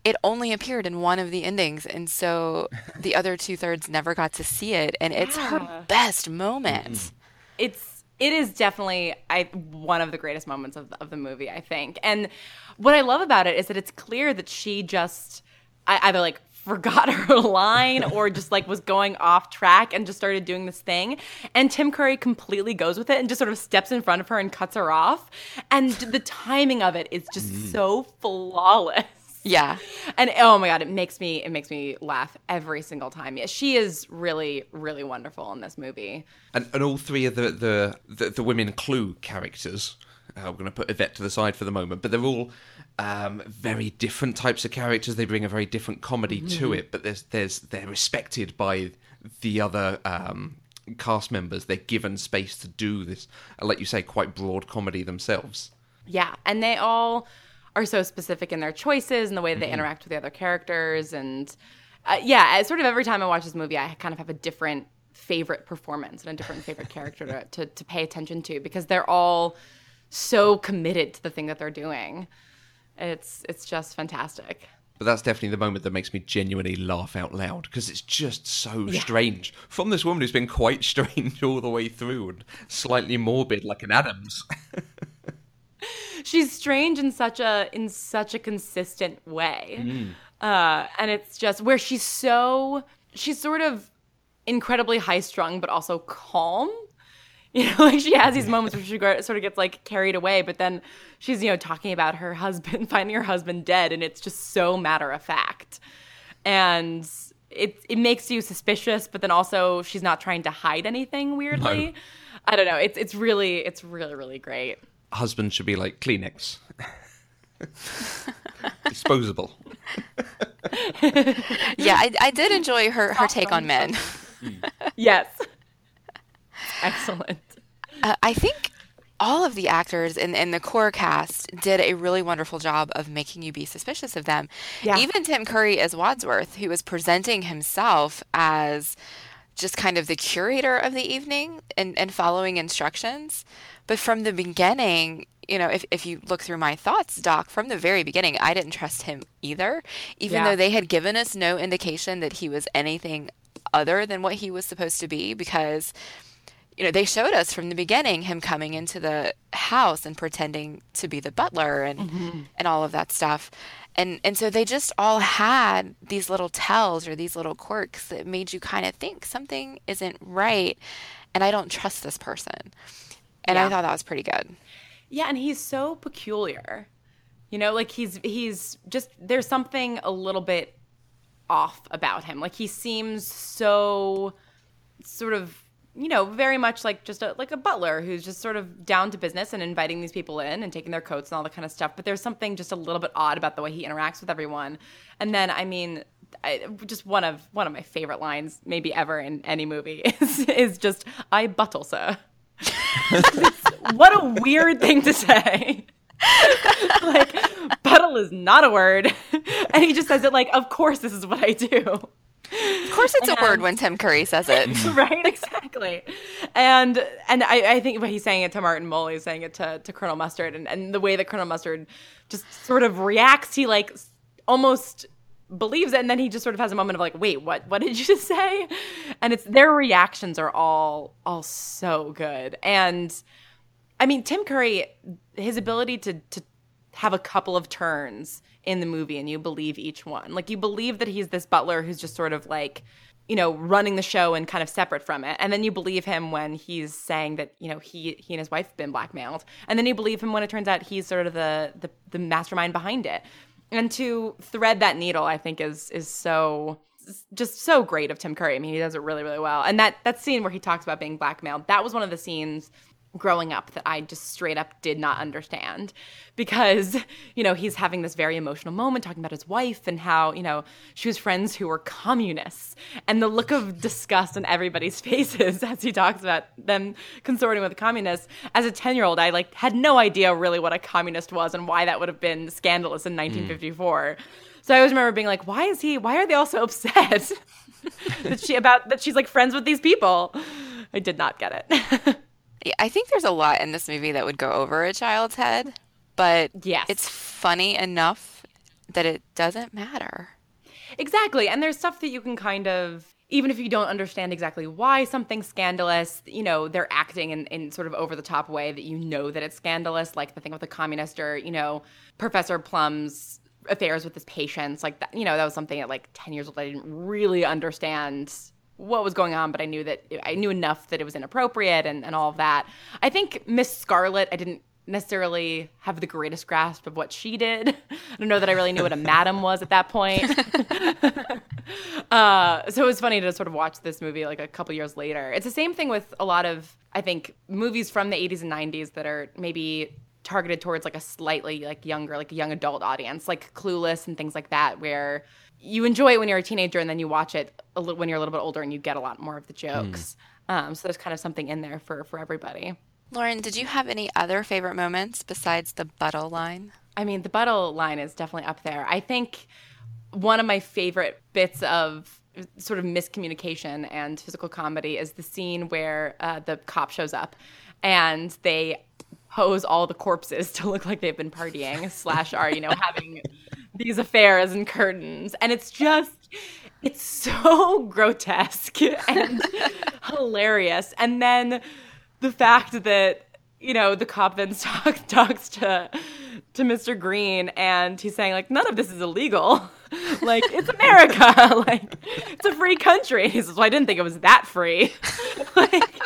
it only appeared in one of the endings. And so the other two-thirds never got to see it. And it's yeah. her best moment. Mm-hmm. It's, it is definitely I, one of the greatest moments of, of the movie, I think. And what I love about it is that it's clear that she just I, either, like, forgot her line or just like was going off track and just started doing this thing, and Tim Curry completely goes with it and just sort of steps in front of her and cuts her off, and the timing of it is just mm. so flawless. Yeah. And oh my god, it makes me it makes me laugh every single time. Yeah, she is really really wonderful in this movie. And and all three of the the the, the women Clue characters, I'm going to put Yvette to the side for the moment, but they're all um, very different types of characters. They bring a very different comedy mm. to it, but there's, there's, they're respected by the other um, cast members. They're given space to do this, like you say, quite broad comedy themselves. Yeah, and they all are so specific in their choices and the way that they mm. interact with the other characters. And uh, yeah, sort of every time I watch this movie, I kind of have a different favorite performance and a different favorite character to, to, to pay attention to, because they're all... so committed to the thing that they're doing. It's it's just fantastic. But that's definitely the moment that makes me genuinely laugh out loud, because it's just so yeah. strange. From this woman who's been quite strange all the way through and slightly morbid like an Adams. she's strange in such a in such a consistent way. Mm. Uh, and it's just where she's so she's sort of incredibly high strung, but also calm. You know, like she has these moments where she sort of gets like carried away, but then she's, you know, talking about her husband, finding her husband dead, and it's just so matter of fact. And it it makes you suspicious, but then also she's not trying to hide anything weirdly. No. I don't know. It's it's really it's really really great. Husband should be like Kleenex. Disposable. Yeah, I, I did enjoy her, her take on men. Yes. Excellent. Uh, I think all of the actors in, in the core cast did a really wonderful job of making you be suspicious of them. Yeah. Even Tim Curry as Wadsworth, who was presenting himself as just kind of the curator of the evening and, and following instructions. But from the beginning, you know, if, if you look through my thoughts, Doc, from the very beginning, I didn't trust him either, even yeah. though they had given us no indication that he was anything other than what he was supposed to be, because you know, they showed us from the beginning him coming into the house and pretending to be the butler and mm-hmm. and all of that stuff. And and so they just all had these little tells or these little quirks that made you kind of think something isn't right and I don't trust this person. And yeah. I thought that was pretty good. Yeah, and he's so peculiar. You know, like he's he's just there's something a little bit off about him. Like he seems so sort of you know, very much like just a, like a butler who's just sort of down to business and inviting these people in and taking their coats and all that kind of stuff. But there's something just a little bit odd about the way he interacts with everyone. And then, I mean, I, just one of one of my favorite lines maybe ever in any movie is, is just, I buttle, sir. What a weird thing to say. Like, buttle is not a word. And he just says it like, of course this is what I do. Of course it's and, a word when Tim Curry says it. Right, exactly. And and I, I think when he's saying it to Martin Mull, he's saying it to, to Colonel Mustard. And, and the way that Colonel Mustard just sort of reacts, he like almost believes it. And then he just sort of has a moment of like, wait, what What did you just say? And it's their reactions are all all so good. And I mean, Tim Curry, his ability to to have a couple of turns in the movie and you believe each one. Like you believe that he's this butler who's just sort of like, you know, running the show and kind of separate from it. And then you believe him when he's saying that, you know, he he and his wife have been blackmailed. And then you believe him when it turns out he's sort of the the, the mastermind behind it. And to thread that needle, I think is is so just so great of Tim Curry. I mean, he does it really, really well. And that that scene where he talks about being blackmailed, that was one of the scenes growing up that I just straight up did not understand because, you know, he's having this very emotional moment talking about his wife and how, you know, she was friends who were communists and the look of disgust on everybody's faces as he talks about them consorting with communists. As a ten-year-old, I like had no idea really what a communist was and why that would have been scandalous in nineteen fifty-four. Mm. So I always remember being like, why is he, why are they all so upset that she about that she's like friends with these people? I did not get it. I think there's a lot in this movie that would go over a child's head, but yes. It's funny enough that it doesn't matter. Exactly. And there's stuff that you can kind of, even if you don't understand exactly why something's scandalous, you know, they're acting in, in sort of over-the-top way that you know that it's scandalous, like the thing with the communist or, you know, Professor Plum's affairs with his patients. Like, that, you know, that was something at like ten years old I didn't really understand what was going on, but I knew that I knew enough that it was inappropriate and, and all of that. I think Miss Scarlet, I didn't necessarily have the greatest grasp of what she did. I don't know that I really knew what a madam was at that point. uh, so it was funny to sort of watch this movie like a couple years later. It's the same thing with a lot of, I think, movies from the eighties and nineties that are maybe targeted towards like a slightly like younger, like a young adult audience, like Clueless and things like that, where you enjoy it when you're a teenager and then you watch it a little, when you're a little bit older and you get a lot more of the jokes. Mm. Um, so there's kind of something in there for, for everybody. Lauren, did you have any other favorite moments besides the buttle line? I mean, the buttle line is definitely up there. I think one of my favorite bits of sort of miscommunication and physical comedy is the scene where uh, the cop shows up and they pose all the corpses to look like they've been partying slash are, you know, having these affairs and curtains. And it's just, it's so grotesque and hilarious. And then the fact that you know, the cop then talk, talks to to Mister Green, and he's saying, like, none of this is illegal. Like, it's America. Like, it's a free country. He says, well, I didn't think it was that free. Like,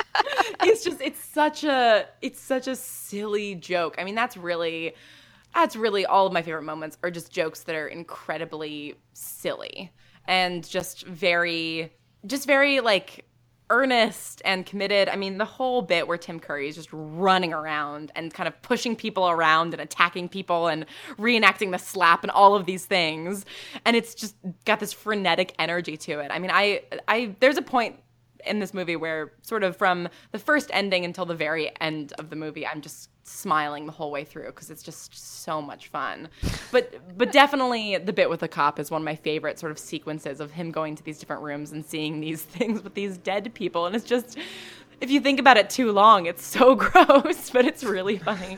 it's just, it's such a, it's such a silly joke. I mean, that's really, that's really all of my favorite moments are just jokes that are incredibly silly and just very, just very, like, earnest and committed. I mean, the whole bit where Tim Curry is just running around and kind of pushing people around and attacking people and reenacting the slap and all of these things. And it's just got this frenetic energy to it. I mean, I, I, there's a point in this movie where sort of from the first ending until the very end of the movie, I'm just smiling the whole way through because it's just so much fun. But but definitely the bit with the cop is one of my favorite sort of sequences of him going to these different rooms and seeing these things with these dead people. And it's just, if you think about it too long, it's so gross, but it's really funny.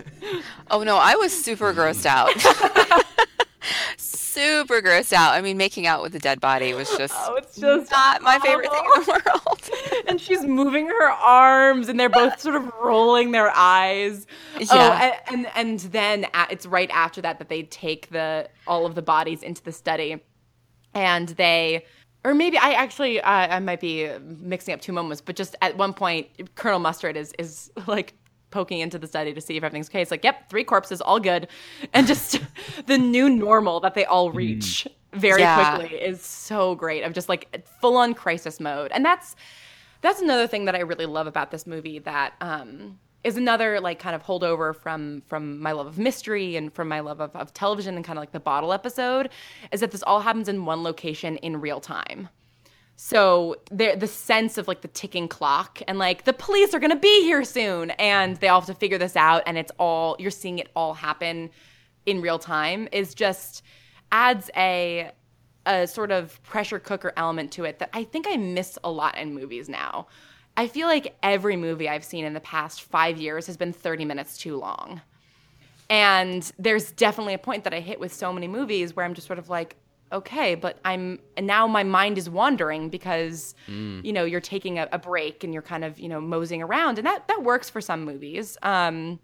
Oh, no, I was super grossed out. Super grossed out. I mean, making out with a dead body was just, oh, it's just not my favorite thing in the world. And she's moving her arms, and they're both sort of rolling their eyes. Yeah. Oh, and, and and then it's right after that that they take the all of the bodies into the study, and they, or maybe I actually uh, I might be mixing up two moments, but just at one point, Colonel Mustard is is like poking into the study to see if everything's okay. It's like, yep, three corpses, all good. And just the new normal that they all reach very yeah. quickly is so great. I'm just like full-on crisis mode. And that's that's another thing that I really love about this movie that um, is another like kind of holdover from from my love of mystery and from my love of, of television and kind of like the bottle episode is that this all happens in one location in real time. So the the sense of like the ticking clock and like the police are going to be here soon and they all have to figure this out and it's all, you're seeing it all happen in real time is just adds a a sort of pressure cooker element to it that I think I miss a lot in movies now. I feel like every movie I've seen in the past five years has been thirty minutes too long. And there's definitely a point that I hit with so many movies where I'm just sort of like, okay, but I'm and now my mind is wandering because, mm. you know, you're taking a, a break and you're kind of, you know, moseying around. And that, that works for some movies. Um,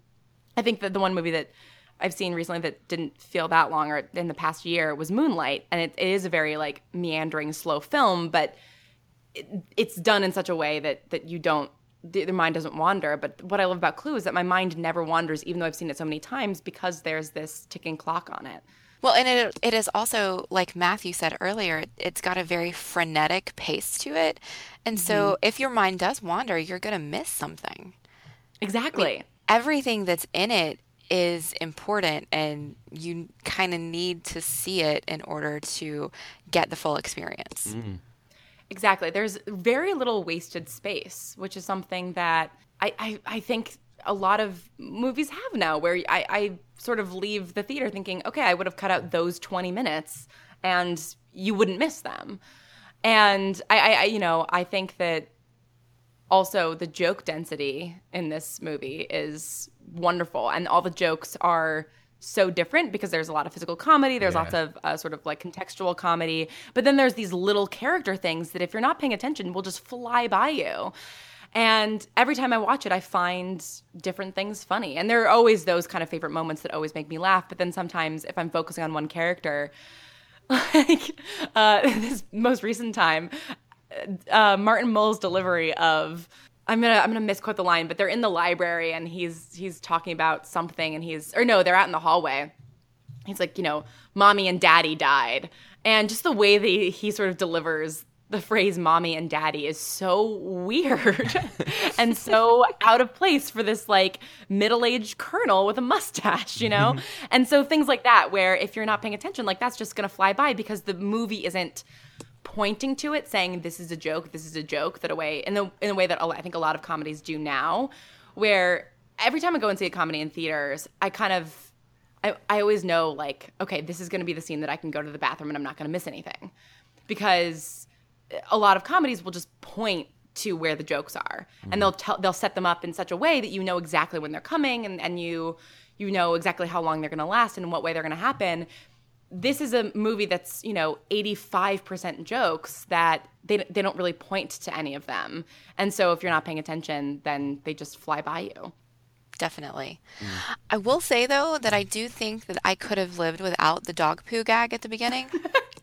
I think that the one movie that I've seen recently that didn't feel that long or in the past year was Moonlight. And it, it is a very, like, meandering, slow film, but it, it's done in such a way that, that you don't – your mind doesn't wander. But what I love about Clue is that my mind never wanders, even though I've seen it so many times, because there's this ticking clock on it. Well, and it it is also, like Matthew said earlier, it's got a very frenetic pace to it. And mm-hmm. so if your mind does wander, you're going to miss something. Exactly. I mean, everything that's in it is important, and you kind of need to see it in order to get the full experience. Mm. Exactly. There's very little wasted space, which is something that I, I, I think – a lot of movies have now where I, I sort of leave the theater thinking, okay, I would have cut out those twenty minutes and you wouldn't miss them. And I, I you know, I think that also the joke density in this movie is wonderful. And all the jokes are so different because there's a lot of physical comedy. There's yeah. lots of uh, sort of like contextual comedy. But then there's these little character things that if you're not paying attention will just fly by you. And every time I watch it, I find different things funny. And there are always those kind of favorite moments that always make me laugh. But then sometimes if I'm focusing on one character, like uh, this most recent time, uh, Martin Mull's delivery of I'm gonna I'm gonna misquote the line, but they're in the library and he's he's talking about something and he's or no, they're out in the hallway. He's like, you know, mommy and daddy died, and just the way that he, he sort of delivers the phrase mommy and daddy is so weird and so out of place for this like middle-aged colonel with a mustache, you know? And so things like that where if you're not paying attention, like that's just going to fly by because the movie isn't pointing to it saying this is a joke, this is a joke, that a way, in, the, in a way that I think a lot of comedies do now where every time I go and see a comedy in theaters, I kind of I, I always know like, okay, this is going to be the scene that I can go to the bathroom and I'm not going to miss anything because a lot of comedies will just point to where the jokes are, and they'll tell, they'll set them up in such a way that you know exactly when they're coming, and, and you you know exactly how long they're going to last and in what way they're going to happen. This is a movie that's, you know, eighty-five percent jokes that they they don't really point to any of them, and so if you're not paying attention, then they just fly by you. definitely. Mm. I will say, though, that I do think that I could have lived without the dog poo gag at the beginning.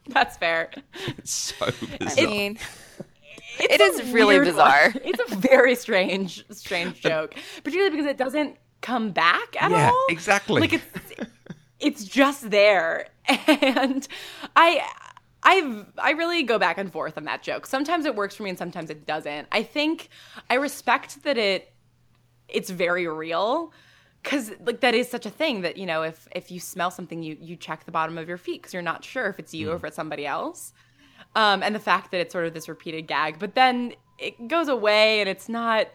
That's fair. It's so bizarre. I mean, it's it is really bizarre. One. It's a very strange, strange joke, particularly because it doesn't come back at yeah, all. Yeah, exactly. Like, it's it's just there, and I. I I really go back and forth on that joke. Sometimes it works for me and sometimes it doesn't. I think I respect that it it's very real, because like that is such a thing that, you know, if if you smell something, you you check the bottom of your feet because you're not sure if it's you mm. or if it's somebody else. Um, and the fact that it's sort of this repeated gag, but then it goes away and it's not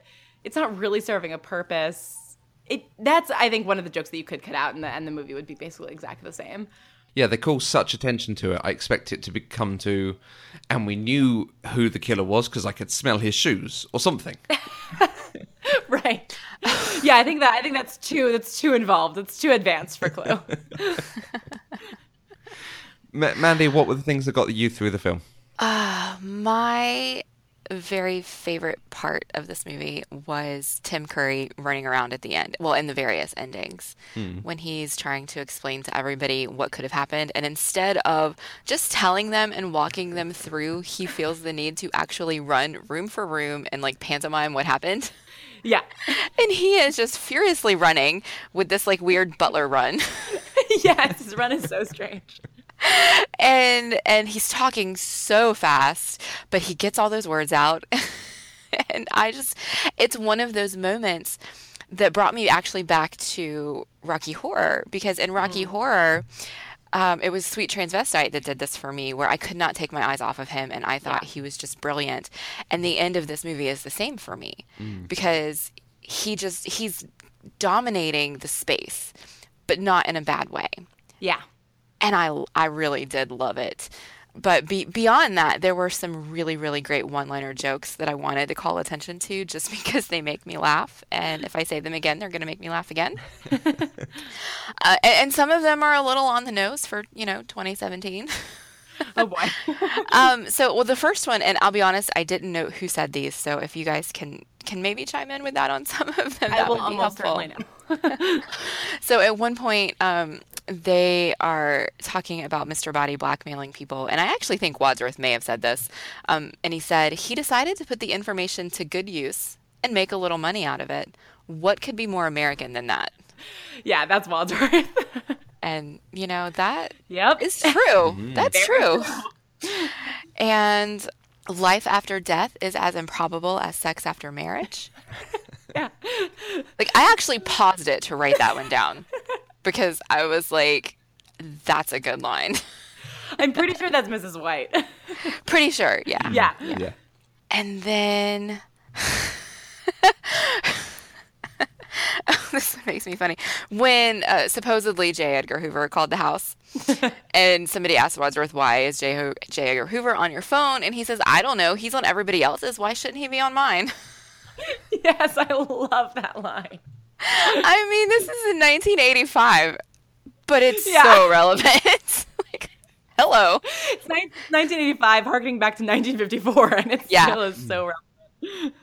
it's not really serving a purpose. It that's I think one of the jokes that you could cut out and the and the movie would be basically exactly the same. Yeah, they call such attention to it. I expect it to be, come to, and we knew who the killer was because I could smell his shoes or something. Right. Yeah, I think that I think that's too that's too involved. It's too advanced for Clue. M- Mandy, what were the things that got you through the film? Uh, my very favorite part of this movie was Tim Curry running around at the end. Well, in the various endings, mm. when he's trying to explain to everybody what could have happened. And instead of just telling them and walking them through, he feels the need to actually run room for room and like pantomime what happened. Yeah. And he is just furiously running with this like weird butler run. Yes, his run is so strange. And and he's talking so fast, but he gets all those words out. And I just, it's one of those moments that brought me actually back to Rocky Horror, because in Rocky mm. Horror, um, it was Sweet Transvestite that did this for me, where I could not take my eyes off of him, and I thought yeah. he was just brilliant. And the end of this movie is the same for me, mm. because he just, he's dominating the space, but not in a bad way. Yeah. And I, I really did love it. But be, beyond that, there were some really, really great one-liner jokes that I wanted to call attention to just because they make me laugh. And if I say them again, they're going to make me laugh again. uh, and, and some of them are a little on the nose for, you know, twenty seventeen. Oh, boy. um, so, well, the first one, and I'll be honest, I didn't know who said these. So if you guys can, can maybe chime in with that on some of them, I that will would be helpful. Certainly know. So at one point... Um, they are talking about Mister Body blackmailing people. And I actually think Wadsworth may have said this. Um, and he said, he decided to put the information to good use and make a little money out of it. What could be more American than that? Yeah, that's Wadsworth. And, you know, that yep. is true. Mm-hmm. That's true. And life after death is as improbable as sex after marriage. Yeah. Like, I actually paused it to write that one down. Because I was like, that's a good line. I'm pretty sure that's Missus White. Pretty sure, yeah. Yeah. yeah. yeah. And then... oh, this makes me funny. When uh, supposedly J. Edgar Hoover called the house, and somebody asked Wadsworth, why is J. Ho- J. Edgar Hoover on your phone? And he says, I don't know. He's on everybody else's. Why shouldn't he be on mine? Yes, I love that line. I mean, this is in nineteen eighty-five, but it's yeah. so relevant. Like, hello. It's ni- nineteen eighty-five, harkening back to nineteen fifty-four, and it yeah. still is so relevant.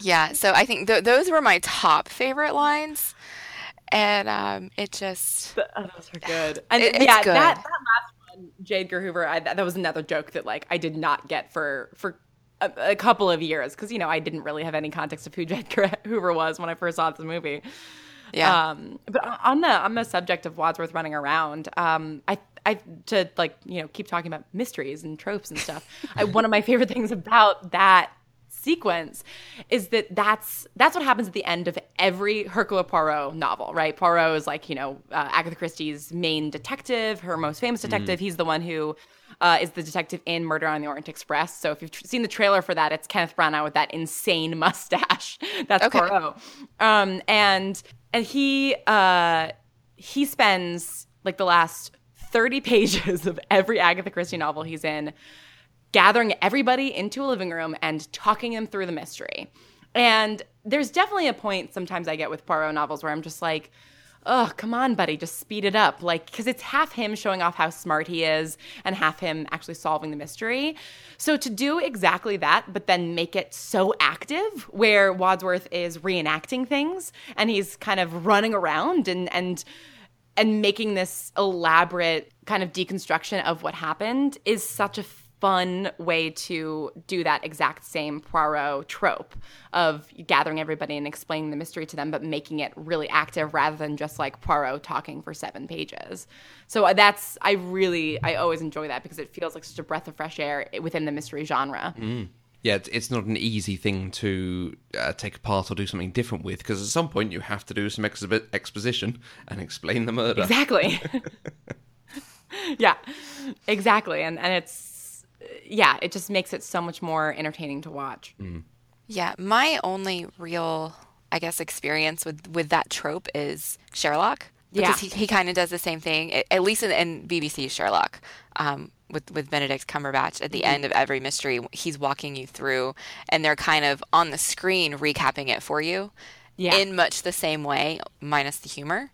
Yeah, so I think th- those were my top favorite lines, and um, it just... But, oh, those are good. And it, yeah, good. That, that last one, J. Edgar Hoover, I, that, that was another joke that like I did not get for... for A, a couple of years, because, you know, I didn't really have any context of who J. Edgar Hoover was when I first saw this movie. Yeah. Um, but on the on the subject of Wadsworth running around, um, I I to like you know keep talking about mysteries and tropes and stuff. I, one of my favorite things about that sequence is that that's that's what happens at the end of every Hercule Poirot novel, right? Poirot is like you know uh, Agatha Christie's main detective, her most famous detective. Mm. He's the one who. Uh, is the detective in Murder on the Orient Express. So if you've tr- seen the trailer for that, it's Kenneth Branagh with that insane mustache. That's okay. Poirot. Um, and and he uh, he spends like the last thirty pages of every Agatha Christie novel he's in gathering everybody into a living room and talking them through the mystery. And there's definitely a point sometimes I get with Poirot novels where I'm just like, oh, come on, buddy, just speed it up. Like, because it's half him showing off how smart he is and half him actually solving the mystery. So to do exactly that, but then make it so active where Wadsworth is reenacting things and he's kind of running around and and and making this elaborate kind of deconstruction of what happened is such a fun way to do that exact same Poirot trope of gathering everybody and explaining the mystery to them, but making it really active rather than just like Poirot talking for seven pages. So that's, I really, I always enjoy that because it feels like such a breath of fresh air within the mystery genre. Mm. Yeah, it's not an easy thing to uh, take apart or do something different with, because at some point you have to do some ex- exposition and explain the murder. Exactly. Yeah, exactly. And and it's, yeah, it just makes it so much more entertaining to watch. Mm. Yeah, my only real, I guess, experience with, with that trope is Sherlock. Because yeah. he, he kind of does the same thing, at least in, in B B C Sherlock. Um with with Benedict Cumberbatch at the end of every mystery, he's walking you through and they're kind of on the screen recapping it for you yeah. in much the same way, minus the humor.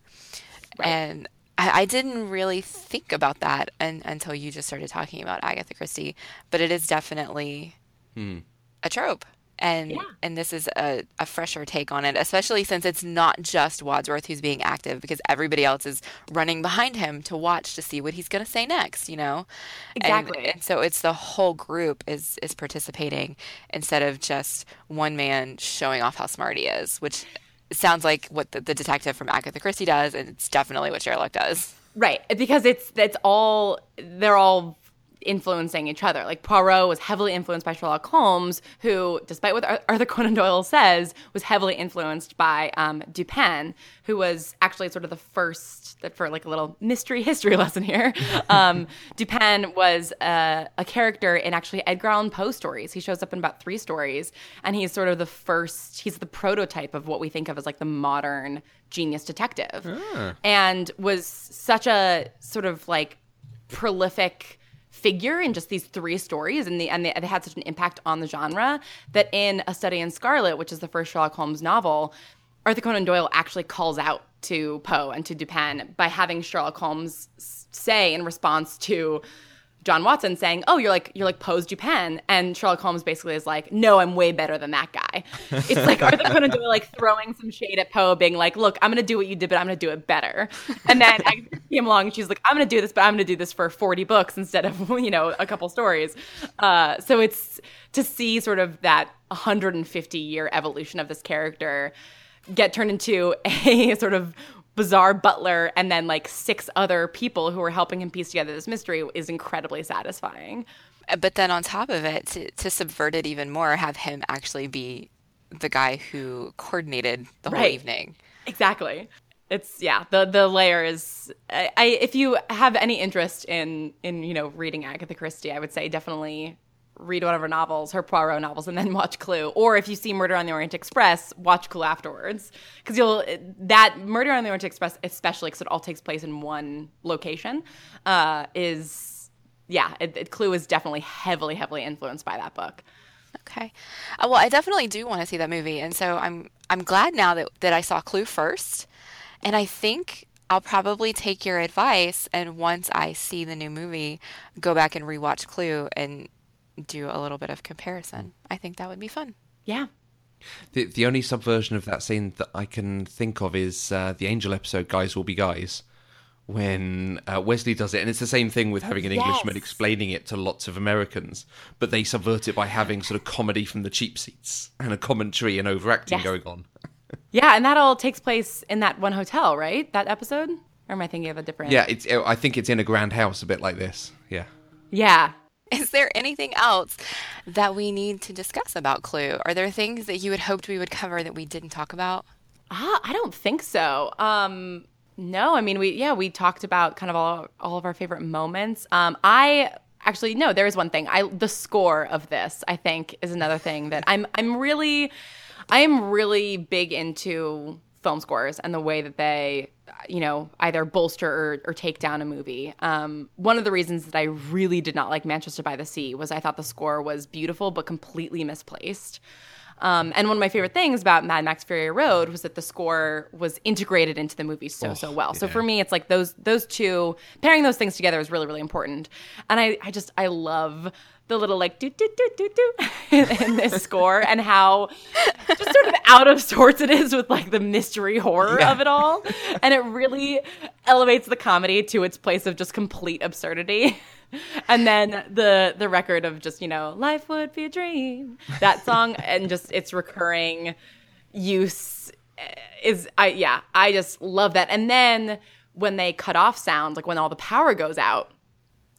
Right. And I, I didn't really think about that un, until you just started talking about Agatha Christie, but it is definitely hmm. a trope. And yeah. and this is a, a fresher take on it, especially since it's not just Wadsworth who's being active, because everybody else is running behind him to watch to see what he's going to say next, you know? Exactly. And, and so it's the whole group is, is participating instead of just one man showing off how smart he is, which sounds like what the, the detective from Agatha Christie does, and it's definitely what Sherlock does. Right, because it's it's all – they're all – influencing each other. Like Poirot was heavily influenced by Sherlock Holmes, who, despite what Arthur Conan Doyle says, was heavily influenced by um, Dupin, who was actually sort of the first, that for like a little mystery history lesson here, um, Dupin was a, a character in actually Edgar Allan Poe stories. He shows up in about three stories, and he's sort of the first, he's the prototype of what we think of as like the modern genius detective, ah. and was such a sort of like prolific figure in just these three stories, and the and they, they had such an impact on the genre that in A Study in Scarlet, which is the first Sherlock Holmes novel, Arthur Conan Doyle actually calls out to Poe and to Dupin by having Sherlock Holmes say in response to John Watson saying, "Oh, you're like you're like Poe's Dupin," and Sherlock Holmes basically is like, "No, I'm way better than that guy." It's like Arthur Conan Doyle like throwing some shade at Poe, being like, "Look, I'm gonna do what you did, but I'm gonna do it better." And then I came along and she's like, "I'm gonna do this, but I'm gonna do this for forty books instead of, you know, a couple stories." Uh, so it's to see sort of that one hundred fifty year evolution of this character get turned into a sort of bizarre butler and then like six other people who are helping him piece together this mystery is incredibly satisfying. But then on top of it, to, to subvert it even more, have him actually be the guy who coordinated the whole right. evening. Exactly. It's yeah, the the layer is I, I if you have any interest in in you know reading Agatha Christie, I would say definitely read one of her novels, her Poirot novels, and then watch Clue. Or if you see Murder on the Orient Express, watch Clue afterwards. Because you'll – that Murder on the Orient Express especially, because it all takes place in one location, uh, is – yeah, it, it, Clue is definitely heavily, heavily influenced by that book. Okay. Uh, well, I definitely do want to see that movie. And so I'm I'm glad now that, that I saw Clue first. And I think I'll probably take your advice, and once I see the new movie, go back and rewatch Clue and – do a little bit of comparison. I think that would be fun. Yeah. The the only subversion of that scene that I can think of is uh, the Angel episode, Guys Will Be Guys, when uh, Wesley does it. And it's the same thing with having an yes. Englishman explaining it to lots of Americans, but they subvert it by having sort of comedy from the cheap seats and a commentary and overacting yes. going on. Yeah, and that all takes place in that one hotel, right? That episode? Or am I thinking of a different... Yeah, it's. I think it's in a grand house, a bit like this. Yeah. Yeah. Is there anything else that we need to discuss about Clue? Are there things that you had hoped we would cover that we didn't talk about? Ah, I don't think so. Um, no, I mean, we yeah, we talked about kind of all, all of our favorite moments. Um, I actually, no, there is one thing. I the score of this, I think, is another thing that I'm I'm really I am really big into film scores and the way that they, you know, either bolster or, or take down a movie. Um, one of the reasons that I really did not like Manchester by the Sea was I thought the score was beautiful but completely misplaced. Um, and one of my favorite things about Mad Max Fury Road was that the score was integrated into the movie so, oh, so well. Yeah. So for me, it's like those those two, pairing those things together is really, really important. And I, I just, I love the little like do do do do do in this score and how just sort of out of sorts it is with like the mystery horror yeah. of it all. And it really elevates the comedy to its place of just complete absurdity. And then the the record of just, you know, life would be a dream, that song, and just its recurring use is, I yeah, I just love that. And then when they cut off sounds, like when all the power goes out,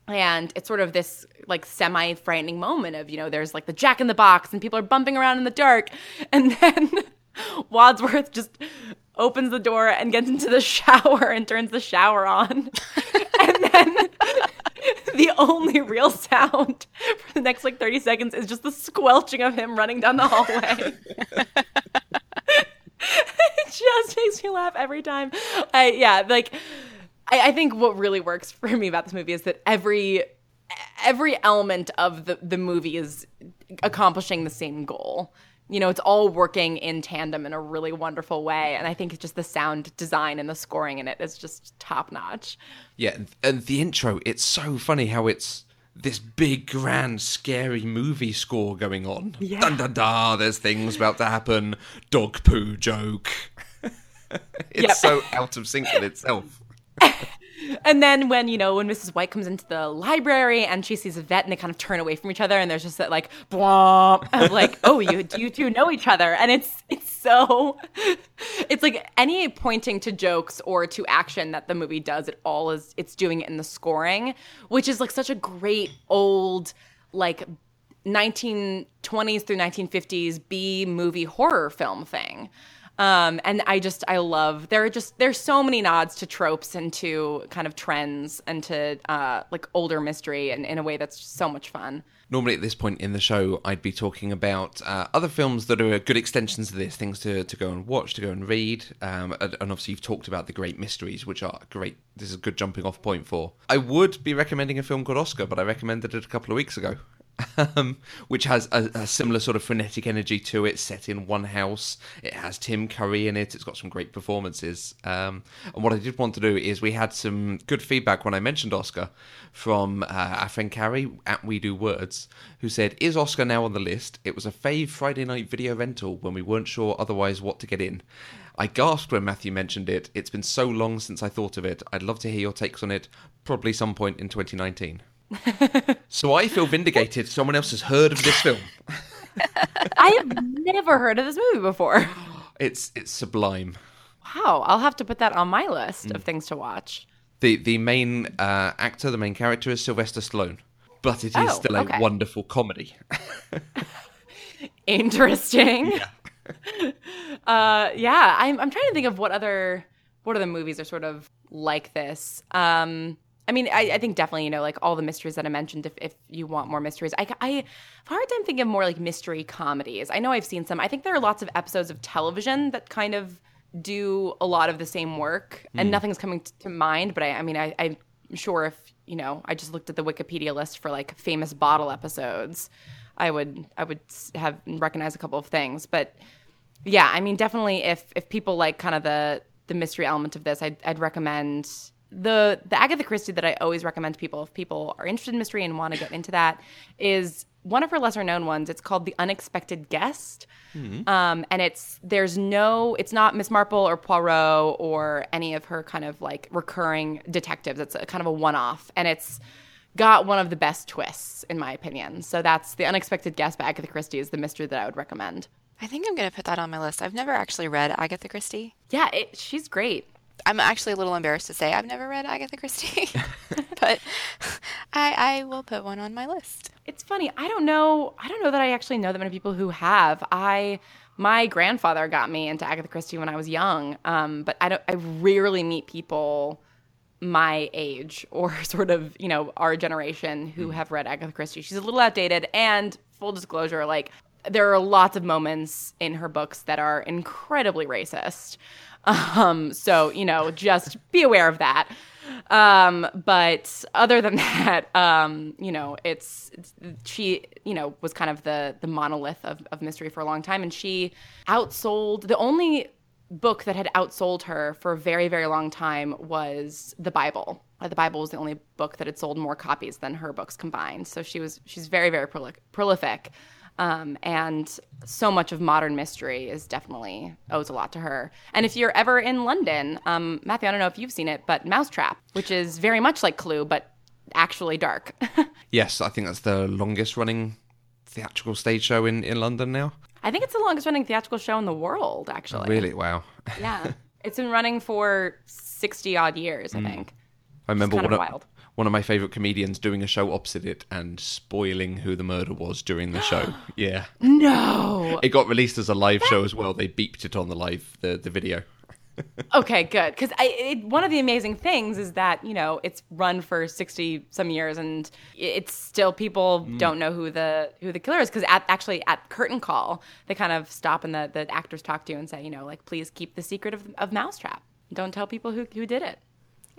and it's sort of this like semi-frightening moment of, you know, there's like the Jack in the Box and people are bumping around in the dark, and then Wadsworth just opens the door and gets into the shower and turns the shower on. And then the only real sound for the next like thirty seconds is just the squelching of him running down the hallway. It just makes me laugh every time. I, yeah, like I, I think what really works for me about this movie is that every every element of the, the movie is accomplishing the same goal. You know, it's all working in tandem in a really wonderful way. And I think it's just the sound design and the scoring in it is just top notch. Yeah. And the intro, it's so funny how it's this big, grand, scary movie score going on. Yeah. Dun, dun, dun, there's things about to happen. Dog poo joke. It's yep. so out of sync with itself. And then when, you know, when Missus White comes into the library and she sees a vet and they kind of turn away from each other and there's just that like, blomp, of like, oh, you you two know each other. And it's it's so, it's like any pointing to jokes or to action that the movie does, it all is, it's doing it in the scoring, which is like such a great old, like nineteen twenties through nineteen fifties B movie horror film thing. Um, and I just, I love, there are just, there's so many nods to tropes and to kind of trends and to uh, like older mystery and in a way that's just so much fun. Normally at this point in the show, I'd be talking about uh, other films that are good extensions to this, things to, to go and watch, to go and read. Um, and obviously you've talked about the great mysteries, which are great. This is a good jumping off point for. I would be recommending a film called Oscar, but I recommended it a couple of weeks ago. Um, which has a, a similar sort of frenetic energy to it, set in one house. It has Tim Curry in it. It's got some great performances. Um, and what I did want to do is we had some good feedback when I mentioned Oscar from uh, our friend Carrie at We Do Words, who said, is Oscar now on the list? It was a fave Friday night video rental when we weren't sure otherwise what to get in. I gasped when Matthew mentioned it. It's been so long since I thought of it. I'd love to hear your takes on it, probably some point in twenty nineteen. So I feel vindicated. Someone else has heard of this film. I have never heard of this movie before. It's it's sublime. Wow, I'll have to put that on my list mm. of things to watch. The the main uh, actor, the main character is Sylvester Stallone, but it is oh, still a okay. wonderful comedy. Interesting. Yeah. Uh, yeah, I'm I'm trying to think of what other what other movies are sort of like this. Um, I mean, I, I think definitely, you know, like all the mysteries that I mentioned, if, if you want more mysteries. I, I have a hard time thinking of more like mystery comedies. I know I've seen some. I think there are lots of episodes of television that kind of do a lot of the same work. Mm. And nothing's coming t- to mind. But I, I mean, I, I'm sure if, you know, I just looked at the Wikipedia list for like famous bottle episodes, I would I would have recognized a couple of things. But yeah, I mean, definitely if if people like kind of the, the mystery element of this, I'd, I'd recommend... The the Agatha Christie that I always recommend to people if people are interested in mystery and want to get into that is one of her lesser known ones. It's called The Unexpected Guest, mm-hmm. um, and it's there's no it's not Miss Marple or Poirot or any of her kind of like recurring detectives. It's a, kind of a one off, and it's got one of the best twists in my opinion. So that's The Unexpected Guest by Agatha Christie is the mystery that I would recommend. I think I'm going to put that on my list. I've never actually read Agatha Christie. Yeah, it, she's great. I'm actually a little embarrassed to say I've never read Agatha Christie, but I, I will put one on my list. It's funny. I don't know. I don't know that I actually know that many people who have. I my grandfather got me into Agatha Christie when I was young, um, but I don't. I rarely meet people my age or sort of you know our generation who mm. have read Agatha Christie. She's a little outdated, and full disclosure, like there are lots of moments in her books that are incredibly racist. Um, so, you know, just be aware of that. Um, but other than that, um, you know, it's, it's she, you know, was kind of the the monolith of, of mystery for a long time. And she outsold the only book that had outsold her for a very, very long time was the Bible. The Bible was the only book that had sold more copies than her books combined. So she was she's very, very prol- prolific. Um, and so much of modern mystery is definitely owes a lot to her. And if you're ever in London, um, Matthew, I don't know if you've seen it, but Mousetrap, which is very much like Clue, but actually dark. Yes, I think that's the longest running theatrical stage show in, in London now. I think it's the longest running theatrical show in the world, actually. Really? Wow. Yeah. It's been running for sixty odd years, I mm. think. I remember one of, of one of my favorite comedians doing a show opposite it and spoiling who the murder was during the show. Yeah. No. It got released as a live that... show as well. They beeped it on the live the, the video. Okay, good. Because one of the amazing things is that, you know, it's run for sixty some years and it's still people mm. don't know who the who the killer is. Because at, actually at curtain call, they kind of stop and the, the actors talk to you and say, you know, like, please keep the secret of, of Mousetrap. Don't tell people who who did it.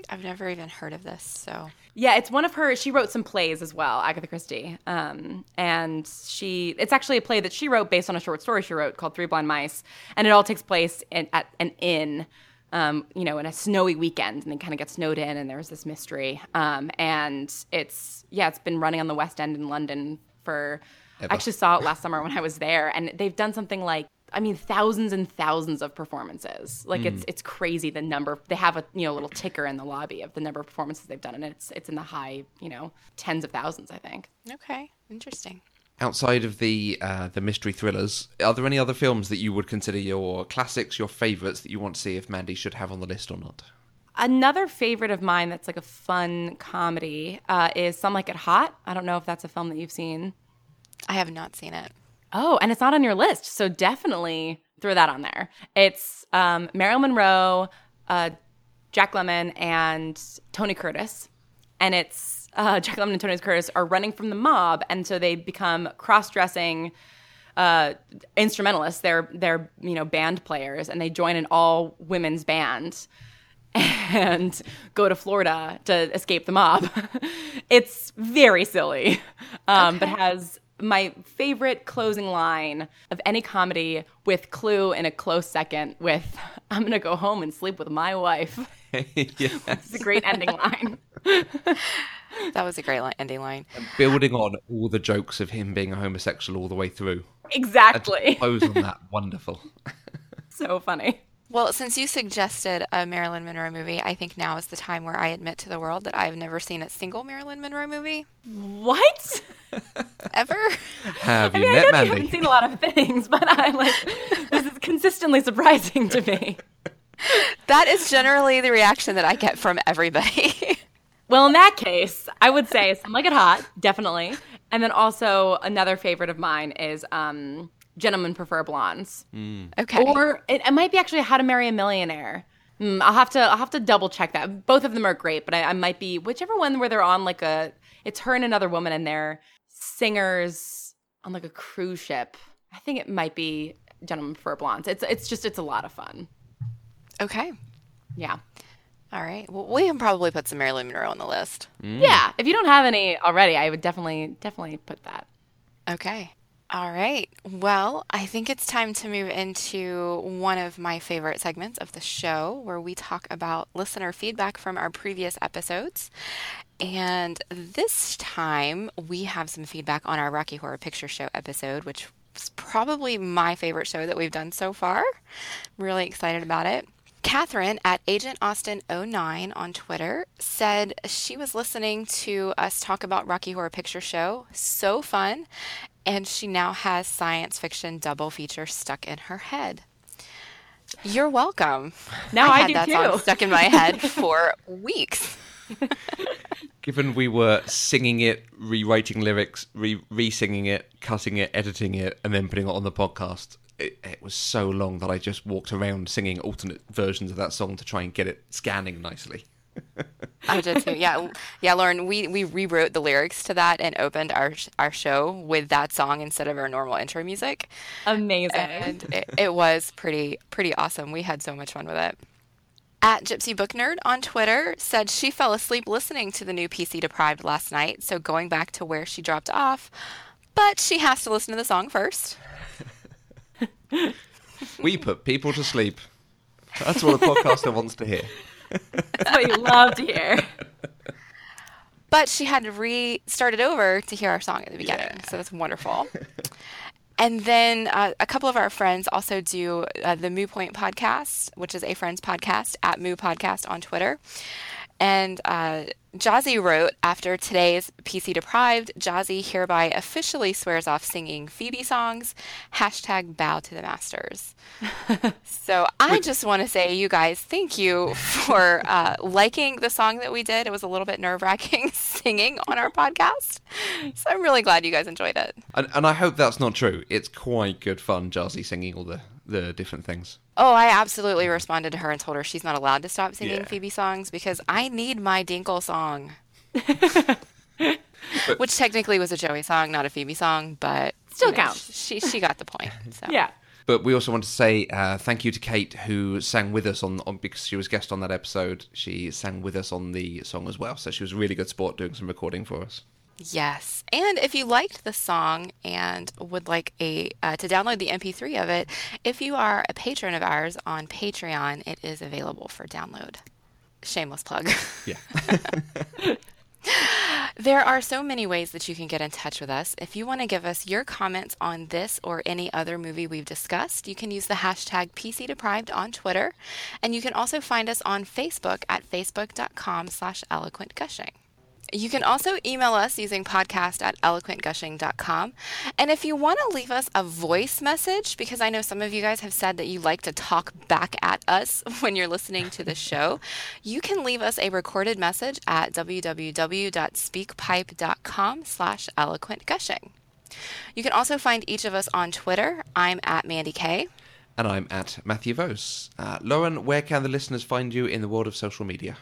I've never even heard of this, so... Yeah, it's one of her... She wrote some plays as well, Agatha Christie. Um, and she... It's actually a play that she wrote based on a short story she wrote called Three Blind Mice. And it all takes place in, at an inn, um, you know, in a snowy weekend. And they kind of get snowed in, and there's this mystery. Um, and it's... Yeah, it's been running on the West End in London for... Ever. I actually saw it last summer when I was there. And they've done something like... I mean, thousands and thousands of performances. Like, mm. it's it's crazy the number. They have a you know little ticker in the lobby of the number of performances they've done, and it's it's in the high you know tens of thousands, I think. Okay, interesting. Outside of the uh, the mystery thrillers, are there any other films that you would consider your classics, your favorites that you want to see if Mandy should have on the list or not? Another favorite of mine that's like a fun comedy uh, is Some Like It Hot. I don't know if that's a film that you've seen. I have not seen it. Oh, and it's not on your list, so definitely throw that on there. It's um, Marilyn Monroe, uh, Jack Lemmon, and Tony Curtis. And it's uh, Jack Lemmon and Tony Curtis are running from the mob, and so they become cross-dressing uh, instrumentalists. They're they're you know band players, and they join an all-women's band and go to Florida to escape the mob. It's very silly, um, okay. but has... My favorite closing line of any comedy, with Clue in a close second, with "I'm gonna go home and sleep with my wife." Yes. It's a great ending line. That was a great li- ending line. And building on all the jokes of him being a homosexual all the way through. Exactly. Close on that. Wonderful. So funny. Well, since you suggested a Marilyn Monroe movie, I think now is the time where I admit to the world that I've never seen a single Marilyn Monroe movie. What? Ever? Have you I mean, met I Mandy? I haven't seen a lot of things, but I like this is consistently surprising to me. That is generally the reaction that I get from everybody. Well, in that case, I would say Some Like It Hot, definitely. And then also another favorite of mine is... um. Gentlemen Prefer Blondes. Mm. Okay. Or it, it might be actually How to Marry a Millionaire. Mm, I'll have to I'll have to double check that. Both of them are great, but I, I might be whichever one where they're on like a it's her and another woman and they're singers on like a cruise ship. I think it might be Gentlemen Prefer Blondes. It's it's just it's a lot of fun. Okay. Yeah. All right. Well, we can probably put some Marilyn Monroe on the list. Mm. Yeah. If you don't have any already, I would definitely definitely put that. Okay. All right. Well, I think it's time to move into one of my favorite segments of the show where we talk about listener feedback from our previous episodes. And this time we have some feedback on our Rocky Horror Picture Show episode, which is probably my favorite show that we've done so far. I'm really excited about it. Catherine at Agent Austin oh nine on Twitter said she was listening to us talk about Rocky Horror Picture Show. So fun. And she now has science fiction double feature stuck in her head. You're welcome. Now I, I had do that too. Song stuck in my head for weeks. Given we were singing it, rewriting lyrics, re- re-singing it, cutting it, editing it, and then putting it on the podcast, it, it was so long that I just walked around singing alternate versions of that song to try and get it scanning nicely. I did too. Yeah, yeah, Lauren, we, we rewrote the lyrics to that and opened our our show with that song instead of our normal intro music. Amazing. And it, it was pretty pretty awesome. We had so much fun with it. At Gypsy Book Nerd on Twitter said she fell asleep listening to the new P C Deprived last night, so going back to where she dropped off, but she has to listen to the song first. We put people to sleep. That's what a podcaster wants to hear. That's what you love to hear. But she had to restart it over to hear our song at the beginning, yeah. So that's wonderful. And then uh, a couple of our friends also do uh, the Moo Point podcast, which is a friend's podcast, at Moo Podcast on Twitter. And uh, Jazzy wrote, after today's P C Deprived, Jazzy hereby officially swears off singing Phoebe songs, hashtag bow to the masters. So I Wait. just want to say, you guys, thank you for uh, liking the song that we did. It was a little bit nerve-wracking singing on our podcast. So I'm really glad you guys enjoyed it. And, and I hope that's not true. It's quite good fun, Jazzy, singing all the... the different things. Oh, I absolutely responded to her and told her she's not allowed to stop singing yeah. Phoebe songs because I need my Dinkle song. But, which technically was a Joey song, not a Phoebe song, but still you know, counts. She she got the point. So. Yeah. But we also want to say uh, thank you to Kate, who sang with us on, on because she was guest on that episode. She sang with us on the song as well. So she was a really good sport doing some recording for us. Yes. And if you liked the song and would like a uh, to download the M P three of it, if you are a patron of ours on Patreon, it is available for download. Shameless plug. Yeah. There are so many ways that you can get in touch with us. If you want to give us your comments on this or any other movie we've discussed, you can use the hashtag PCDeprived on Twitter. And you can also find us on Facebook at facebook.com slash eloquent gushing. You can also email us using podcast at eloquent gushing dot com. And if you want to leave us a voice message, because I know some of you guys have said that you like to talk back at us when you're listening to the show, you can leave us a recorded message at www.speakpipe.com slash eloquentgushing. You can also find each of us on Twitter. I'm at Mandy Kay. And I'm at Matthew Vose. Uh, Lauren, where can the listeners find you in the world of social media?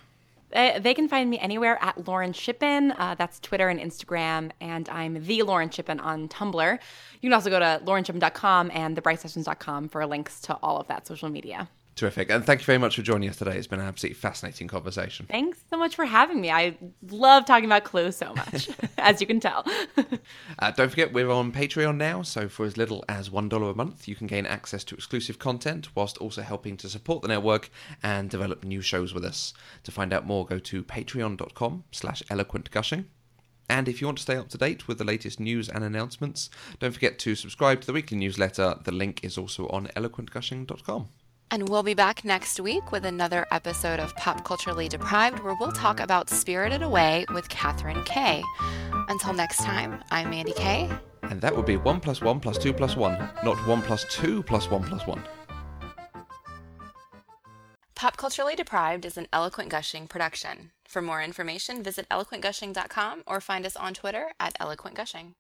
They can find me anywhere at Lauren Shippen. Uh, that's Twitter and Instagram. And I'm the Lauren Shippen on Tumblr. You can also go to lauren shippen dot com and the bright sessions dot com for links to all of that social media. Terrific. And thank you very much for joining us today. It's been an absolutely fascinating conversation. Thanks so much for having me. I love talking about Clue so much, as you can tell. uh, don't forget, we're on Patreon now. So for as little as one dollar a month, you can gain access to exclusive content whilst also helping to support the network and develop new shows with us. To find out more, go to patreon.com slash eloquentgushing. And if you want to stay up to date with the latest news and announcements, don't forget to subscribe to the weekly newsletter. The link is also on eloquent gushing dot com. And we'll be back next week with another episode of Pop Culturally Deprived, where we'll talk about Spirited Away with Catherine Kay. Until next time, I'm Mandy Kay. And that would be one plus one plus two plus one, not one plus two plus one plus one. Pop Culturally Deprived is an Eloquent Gushing production. For more information, visit eloquent gushing dot com or find us on Twitter at Eloquent Gushing.